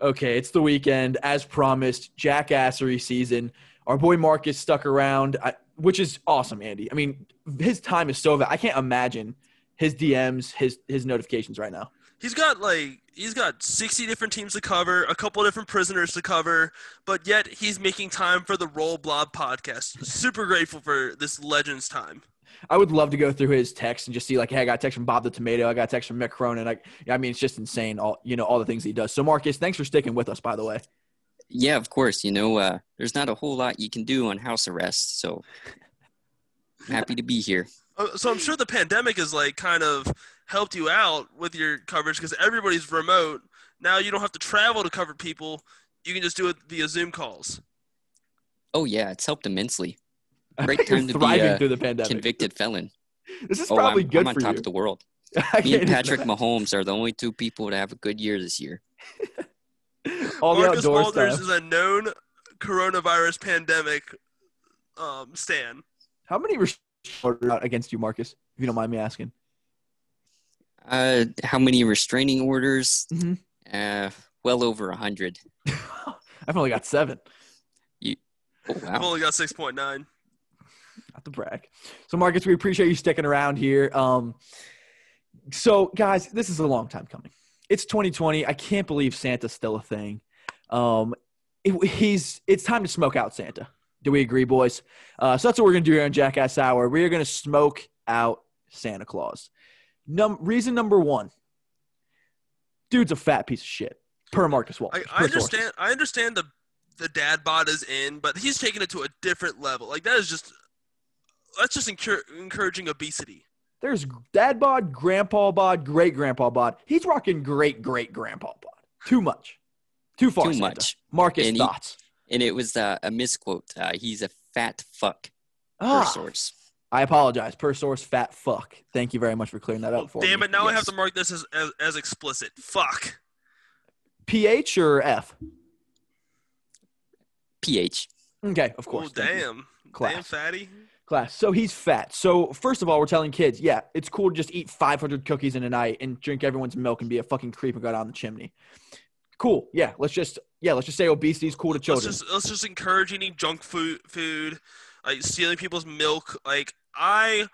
Okay, it's the weekend. As promised, Jackassery season. Our boy Marcus stuck around, which is awesome, Andy. I mean, his time is so – I can't imagine his D Ms, his his notifications right now. He's got, like – he's got sixty different teams to cover, a couple of different prisoners to cover, but yet he's making time for the Roll Blob podcast. Super grateful for this legend's time. I would love to go through his text and just see, like, hey, I got a text from Bob the Tomato. I got a text from Mick Cronin. I, I mean, it's just insane, all you know, all the things he does. So, Marcus, thanks for sticking with us, by the way. Yeah, of course. You know, uh, there's not a whole lot you can do on house arrest, so I'm happy to be here. Uh, so I'm sure the pandemic has, like, kind of helped you out with your coverage because everybody's remote. Now you don't have to travel to cover people. You can just do it via Zoom calls. Oh, yeah, it's helped immensely. Great time to be a through the pandemic. Convicted felon. This is probably oh, I'm, good I'm on for top you. Of the world. Me and Patrick Mahomes are the only two people to have a good year this year. All Marcus the Walters stuff. Is a known coronavirus pandemic um, stan. How many restrictions are out against you, Marcus, if you don't mind me asking? Uh, how many restraining orders? Mm-hmm. Uh, well over one hundred. I've only got seven. You, oh, wow. I've only got six point nine. Not to brag. So, Marcus, we appreciate you sticking around here. Um, so, guys, this is a long time coming. It's twenty twenty. I can't believe Santa's still a thing. Um, it, he's it's time to smoke out Santa. Do we agree, boys? Uh, so that's what we're going to do here on Jackass Hour. We are going to smoke out Santa Claus. Num- reason number one, dude's a fat piece of shit, per Marcus Walters. I, I understand, I understand the, the dad bod is in, but he's taking it to a different level. Like, that is just – that's just incur- encouraging obesity. There's dad bod, grandpa bod, great grandpa bod. He's rocking great great grandpa bod. Too much, too far. Too Santa. Much. Marcus and thoughts. He, and it was uh, a misquote. Uh, he's a fat fuck. Ah, per source. I apologize. Per source, fat fuck. Thank you very much for clearing that up for me. Damn it! Now yes. I have to mark this as, as as explicit. Fuck. P H or F? P H. Okay, of course. Oh, damn. class. Damn fatty. Class. So he's fat. So first of all, we're telling kids, yeah, it's cool to just eat five hundred cookies in a night and drink everyone's milk and be a fucking creep and go down the chimney. Cool. Yeah. Let's just, yeah, let's just say obesity is cool to children. Let's just, let's just encourage eating junk food, food, like stealing people's milk. Like I,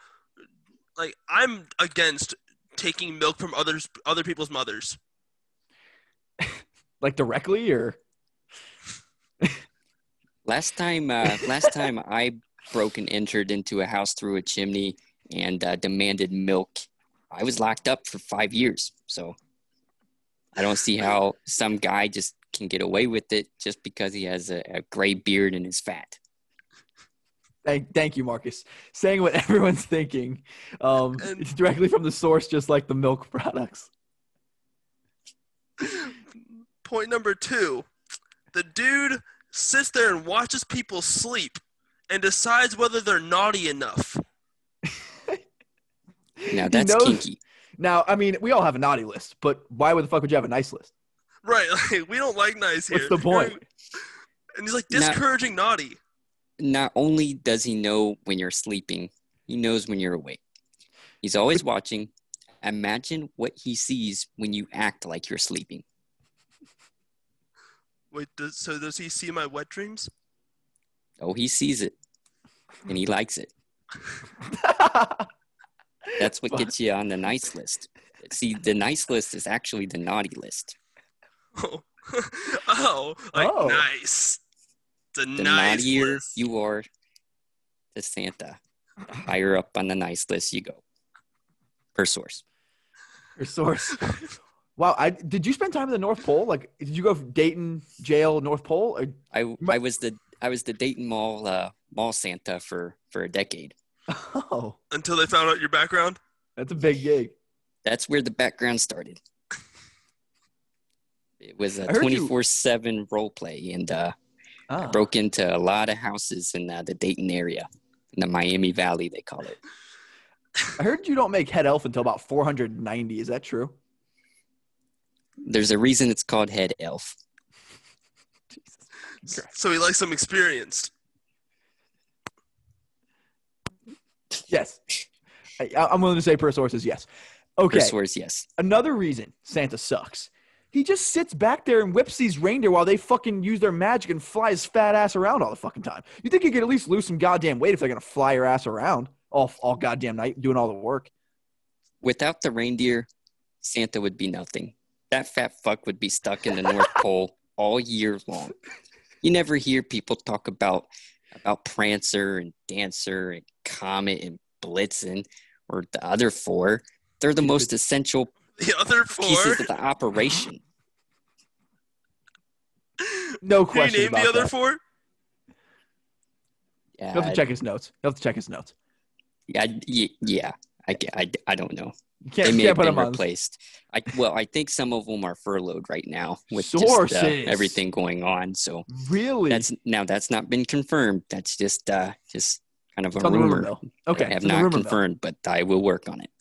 like I'm against taking milk from others, other people's mothers. Like directly or last time, uh, last time I broke and entered into a house through a chimney and uh, demanded milk. I was locked up for five years. So I don't see how some guy just can get away with it just because he has a, a gray beard and is fat. Thank, thank you, Marcus. Saying what everyone's thinking. Um, and, it's directly from the source, just like the milk products. Point number two. The dude sits there and watches people sleep and decides whether they're naughty enough. Now, that's knows- kinky. Now, I mean, we all have a naughty list, but why would the fuck would you have a nice list? Right. Like, we don't like nice here. What's the point? And he's like discouraging not, naughty. Not only does he know when you're sleeping, he knows when you're awake. He's always watching. Imagine what he sees when you act like you're sleeping. Wait, does, so does he see my wet dreams? Oh, he sees it. And he likes it. That's what gets you on the nice list. See, the nice list is actually the naughty list. Oh, oh, like oh. nice. The, the nice naughtier list. You are, the Santa. The higher up on the nice list you go. Per source. Per source. Wow, I did you spend time in the North Pole? Like, did you go from Dayton, jail, North Pole? Or, I I was the I was the Dayton Mall uh, Mall Santa for for a decade. Oh. Until they found out your background? That's a big gig. That's where the background started. It was a twenty-four seven you... role play, and uh, ah. I broke into a lot of houses in uh, the Dayton area, in the Miami Valley, they call it. I heard you don't make head elf until about four hundred ninety. Is that true? There's a reason it's called head elf. Jesus. So he likes some experience. Yes. I, I'm willing to say per source is yes. Okay. Per source, yes. Another reason Santa sucks. He just sits back there and whips these reindeer while they fucking use their magic and fly his fat ass around all the fucking time. You think you could at least lose some goddamn weight if they're going to fly your ass around all, all goddamn night doing all the work. Without the reindeer, Santa would be nothing. That fat fuck would be stuck in the North Pole all year long. You never hear people talk about about Prancer and Dancer and Comet and Blitzen or the other four. They're the most essential the other four. pieces of the operation. No question. Can you name about the other that. four? Yeah, He'll have to check his notes. He'll have to check his notes. Yeah, yeah. I, I, I don't know. You can't, they may you can't have been put replaced. I, well, I think some of them are furloughed right now with just, uh, everything going on. So really, that's now that's not been confirmed. That's just uh, just kind of a rumor. rumor okay, I have not confirmed, bill. But I will work on it.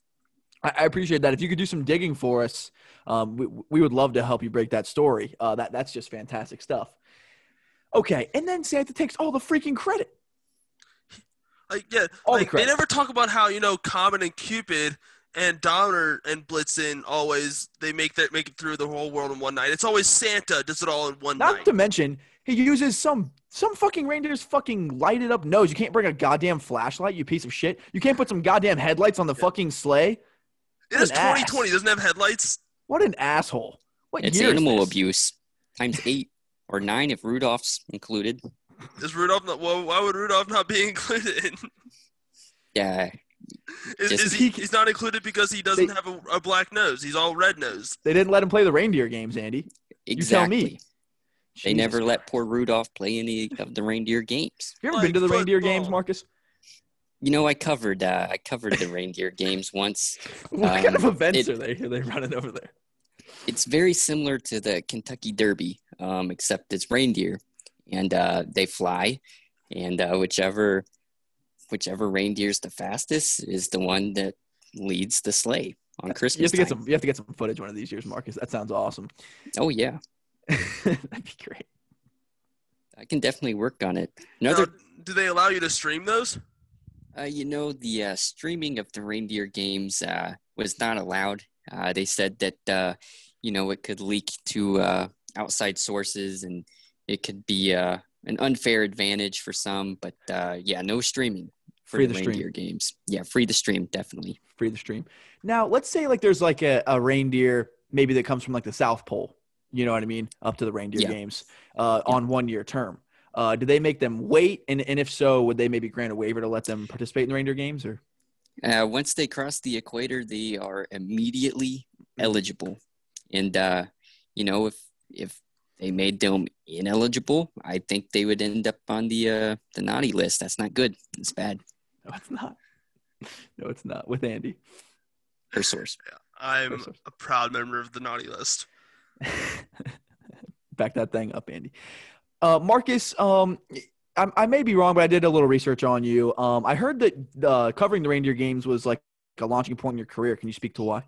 I, I appreciate that. If you could do some digging for us, um, we we would love to help you break that story. Uh, that that's just fantastic stuff. Okay, and then Santa takes all the freaking credit. Like yeah, all like, the credit. They never talk about how you know Comet and Cupid. And Donner and Blitzen always they make that make it through the whole world in one night. It's always Santa does it all in one night. Not to mention he uses some some fucking reindeer's fucking lighted up nose. You can't bring a goddamn flashlight, you piece of shit. You can't put some goddamn headlights on the yeah. fucking sleigh. It is twenty twenty. It doesn't have headlights. What an asshole! What it's year animal is this? Abuse times eight or nine if Rudolph's included. Is Rudolph? Not, well, why would Rudolph not be included? Yeah. Is, is he, he's not included because he doesn't they, have a, a black nose. He's all red nose. They didn't let him play the reindeer games, Andy. Exactly. You tell me. They Jesus never Christ. Let poor Rudolph play any of the reindeer games. Have you ever like been to the football. Reindeer games, Marcus? You know, I covered uh, I covered the reindeer games once. What um, kind of events it, are they are they running over there? It's very similar to the Kentucky Derby, um, except it's reindeer, and uh, they fly, and uh, whichever. Whichever reindeer's the fastest is the one that leads the sleigh on Christmas. You have to get time. some. You have to get some footage one of these years, Marcus. That sounds awesome. Oh yeah, that'd be great. I can definitely work on it. Another now, do they allow you to stream those? Uh, you know, the uh, streaming of the reindeer games uh, was not allowed. Uh, they said that, uh, you know, it could leak to uh, outside sources and it could be uh, an unfair advantage for some. But, uh, yeah, no streaming for free the, the reindeer games. Yeah, free the stream, definitely. Free the stream. Now, let's say, like, there's, like, a, a reindeer maybe that comes from, like, the South Pole, you know what I mean, up to the reindeer yeah. games uh, yeah. on one-year term. Uh, do they make them wait? And, and if so, would they maybe grant a waiver to let them participate in the reindeer games? Or uh, once they cross the equator, they are immediately eligible. And, uh, you know, if if they made them ineligible, I think they would end up on the uh, the naughty list. That's not good. It's bad. No, it's not. No, it's not. With Andy. Her source. Yeah, I'm Her source. a proud member of the naughty list. Back that thing up, Andy. Uh, Marcus, um, I, I may be wrong, but I did a little research on you. Um, I heard that uh, covering the reindeer games was like a launching point in your career. Can you speak to why?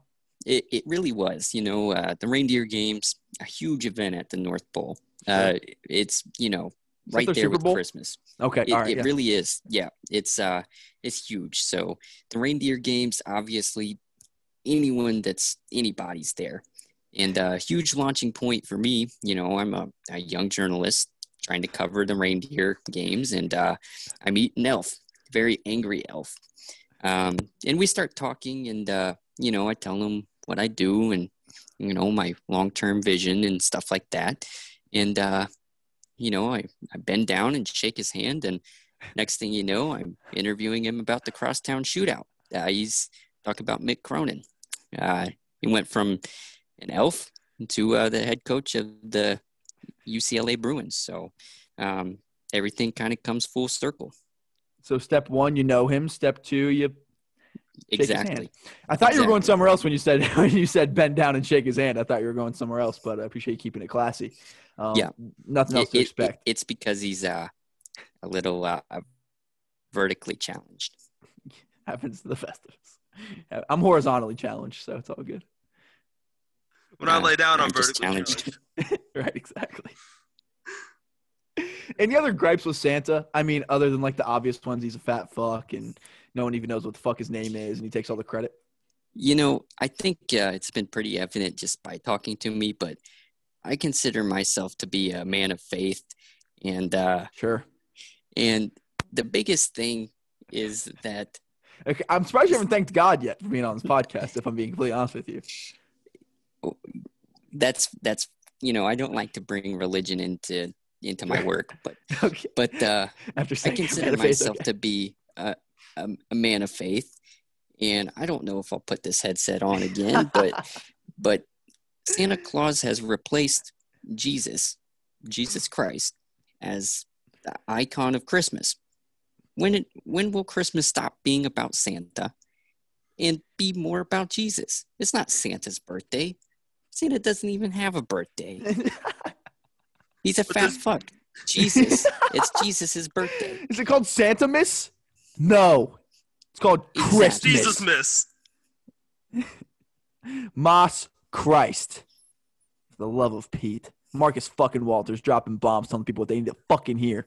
It, it really was. You know, uh, the reindeer games, a huge event at the North Pole. Uh, it's, you know, right there with Christmas. Okay, it, all right. It yeah. really is. Yeah, it's uh, it's huge. So the reindeer games, obviously, anyone that's anybody's there. And a huge launching point for me. You know, I'm a, a young journalist trying to cover the reindeer games, and uh, I meet an elf, very angry elf. Um, and we start talking, and, uh, you know, I tell him what I do and, you know, my long-term vision and stuff like that. And, uh, you know, I, I bend down and shake his hand, and next thing you know, I'm interviewing him about the crosstown shootout. Uh, he's talking about Mick Cronin. Uh, he went from an elf to uh, the head coach of the U C L A Bruins. So um, everything kind of comes full circle. So step one, you know him. Step two, you exactly. I thought exactly. you were going somewhere else when you said when you said bend down and shake his hand. I thought you were going somewhere else, but I appreciate you keeping it classy. Um, yeah, nothing else it, to expect. It, it's because he's uh, a little uh, vertically challenged. Happens to the best of us. I'm horizontally challenged, so it's all good. When yeah, I lay down, I'm, I'm vertically challenged. challenged. Right, exactly. Any other gripes with Santa? I mean, other than like the obvious ones, he's a fat fuck and no one even knows what the fuck his name is and he takes all the credit. You know, I think uh, it's been pretty evident just by talking to me, but I consider myself to be a man of faith. And uh, sure. And the biggest thing is that. Okay, I'm surprised you haven't thanked God yet for being on this podcast, if I'm being completely honest with you. That's that's you know, I don't like to bring religion into into my work, but okay. but uh, After I consider myself faith, okay. to be a, a, a man of faith, and I don't know if I'll put this headset on again, but but Santa Claus has replaced Jesus, Jesus Christ, as the icon of Christmas. When it when will Christmas stop being about Santa and be more about Jesus? It's not Santa's birthday. Santa doesn't even have a birthday. He's a fat fuck. Jesus. It's Jesus's birthday. Is it called Santa-mas? No. It's called Christmas. Jesus-mas. Mas Christ. For the love of Pete. Marcus fucking Walters dropping bombs, telling people what they need to fucking hear.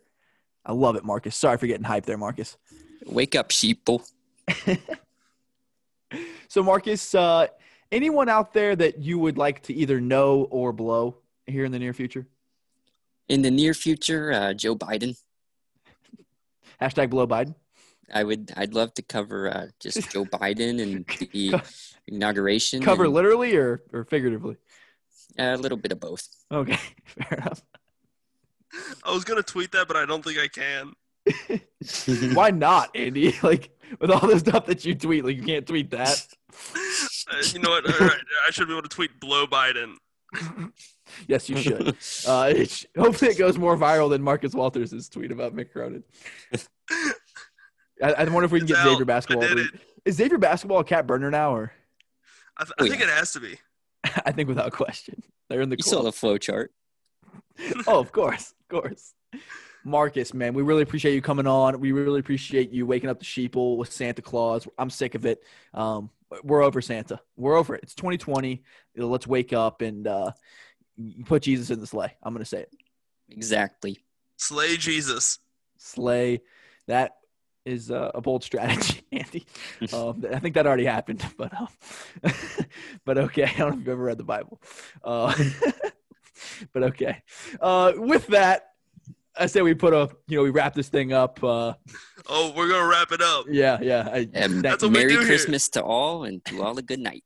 I love it, Marcus. Sorry for getting hyped there, Marcus. Wake up, sheeple. So, Marcus, uh, anyone out there that you would like to either know or blow here in the near future? In the near future, uh, Joe Biden. Hashtag blow Biden. I would. I'd love to cover uh, just Joe Biden and the inauguration. Cover and, literally or, or figuratively? A little bit of both. Okay, fair enough. I was gonna tweet that, but I don't think I can. Why not, Andy? Like with all the stuff that you tweet, like you can't tweet that. Uh, you know what? Right, I should be able to tweet "blow Biden." Yes, you should. Uh, it sh- hopefully, it goes more viral than Marcus Walters' tweet about Mick Cronin. I-, I wonder if we can it's get out. Xavier basketball. Is Xavier basketball a cat burner now, or? I, th- I oh, think yeah. it has to be. I think without question, they're in the. You court. Saw the flow chart. Oh, of course, of course. Marcus, man, we really appreciate you coming on. We really appreciate you waking up the sheeple with Santa Claus. I'm sick of it. Um, we're over Santa. We're over it. It's twenty twenty. Let's wake up and uh, put Jesus in the sleigh. I'm going to say it. Exactly. Slay Jesus. Slay that is uh, a bold strategy, Andy. Um, I think that already happened, but um, but okay. I don't know if you've ever read the Bible, uh, but okay. Uh, with that, I say we put a, you know, we wrap this thing up. Uh, oh, we're gonna wrap it up. Yeah, yeah. I, yeah, that, that's what Merry we do Christmas here. To all, and to all a good night.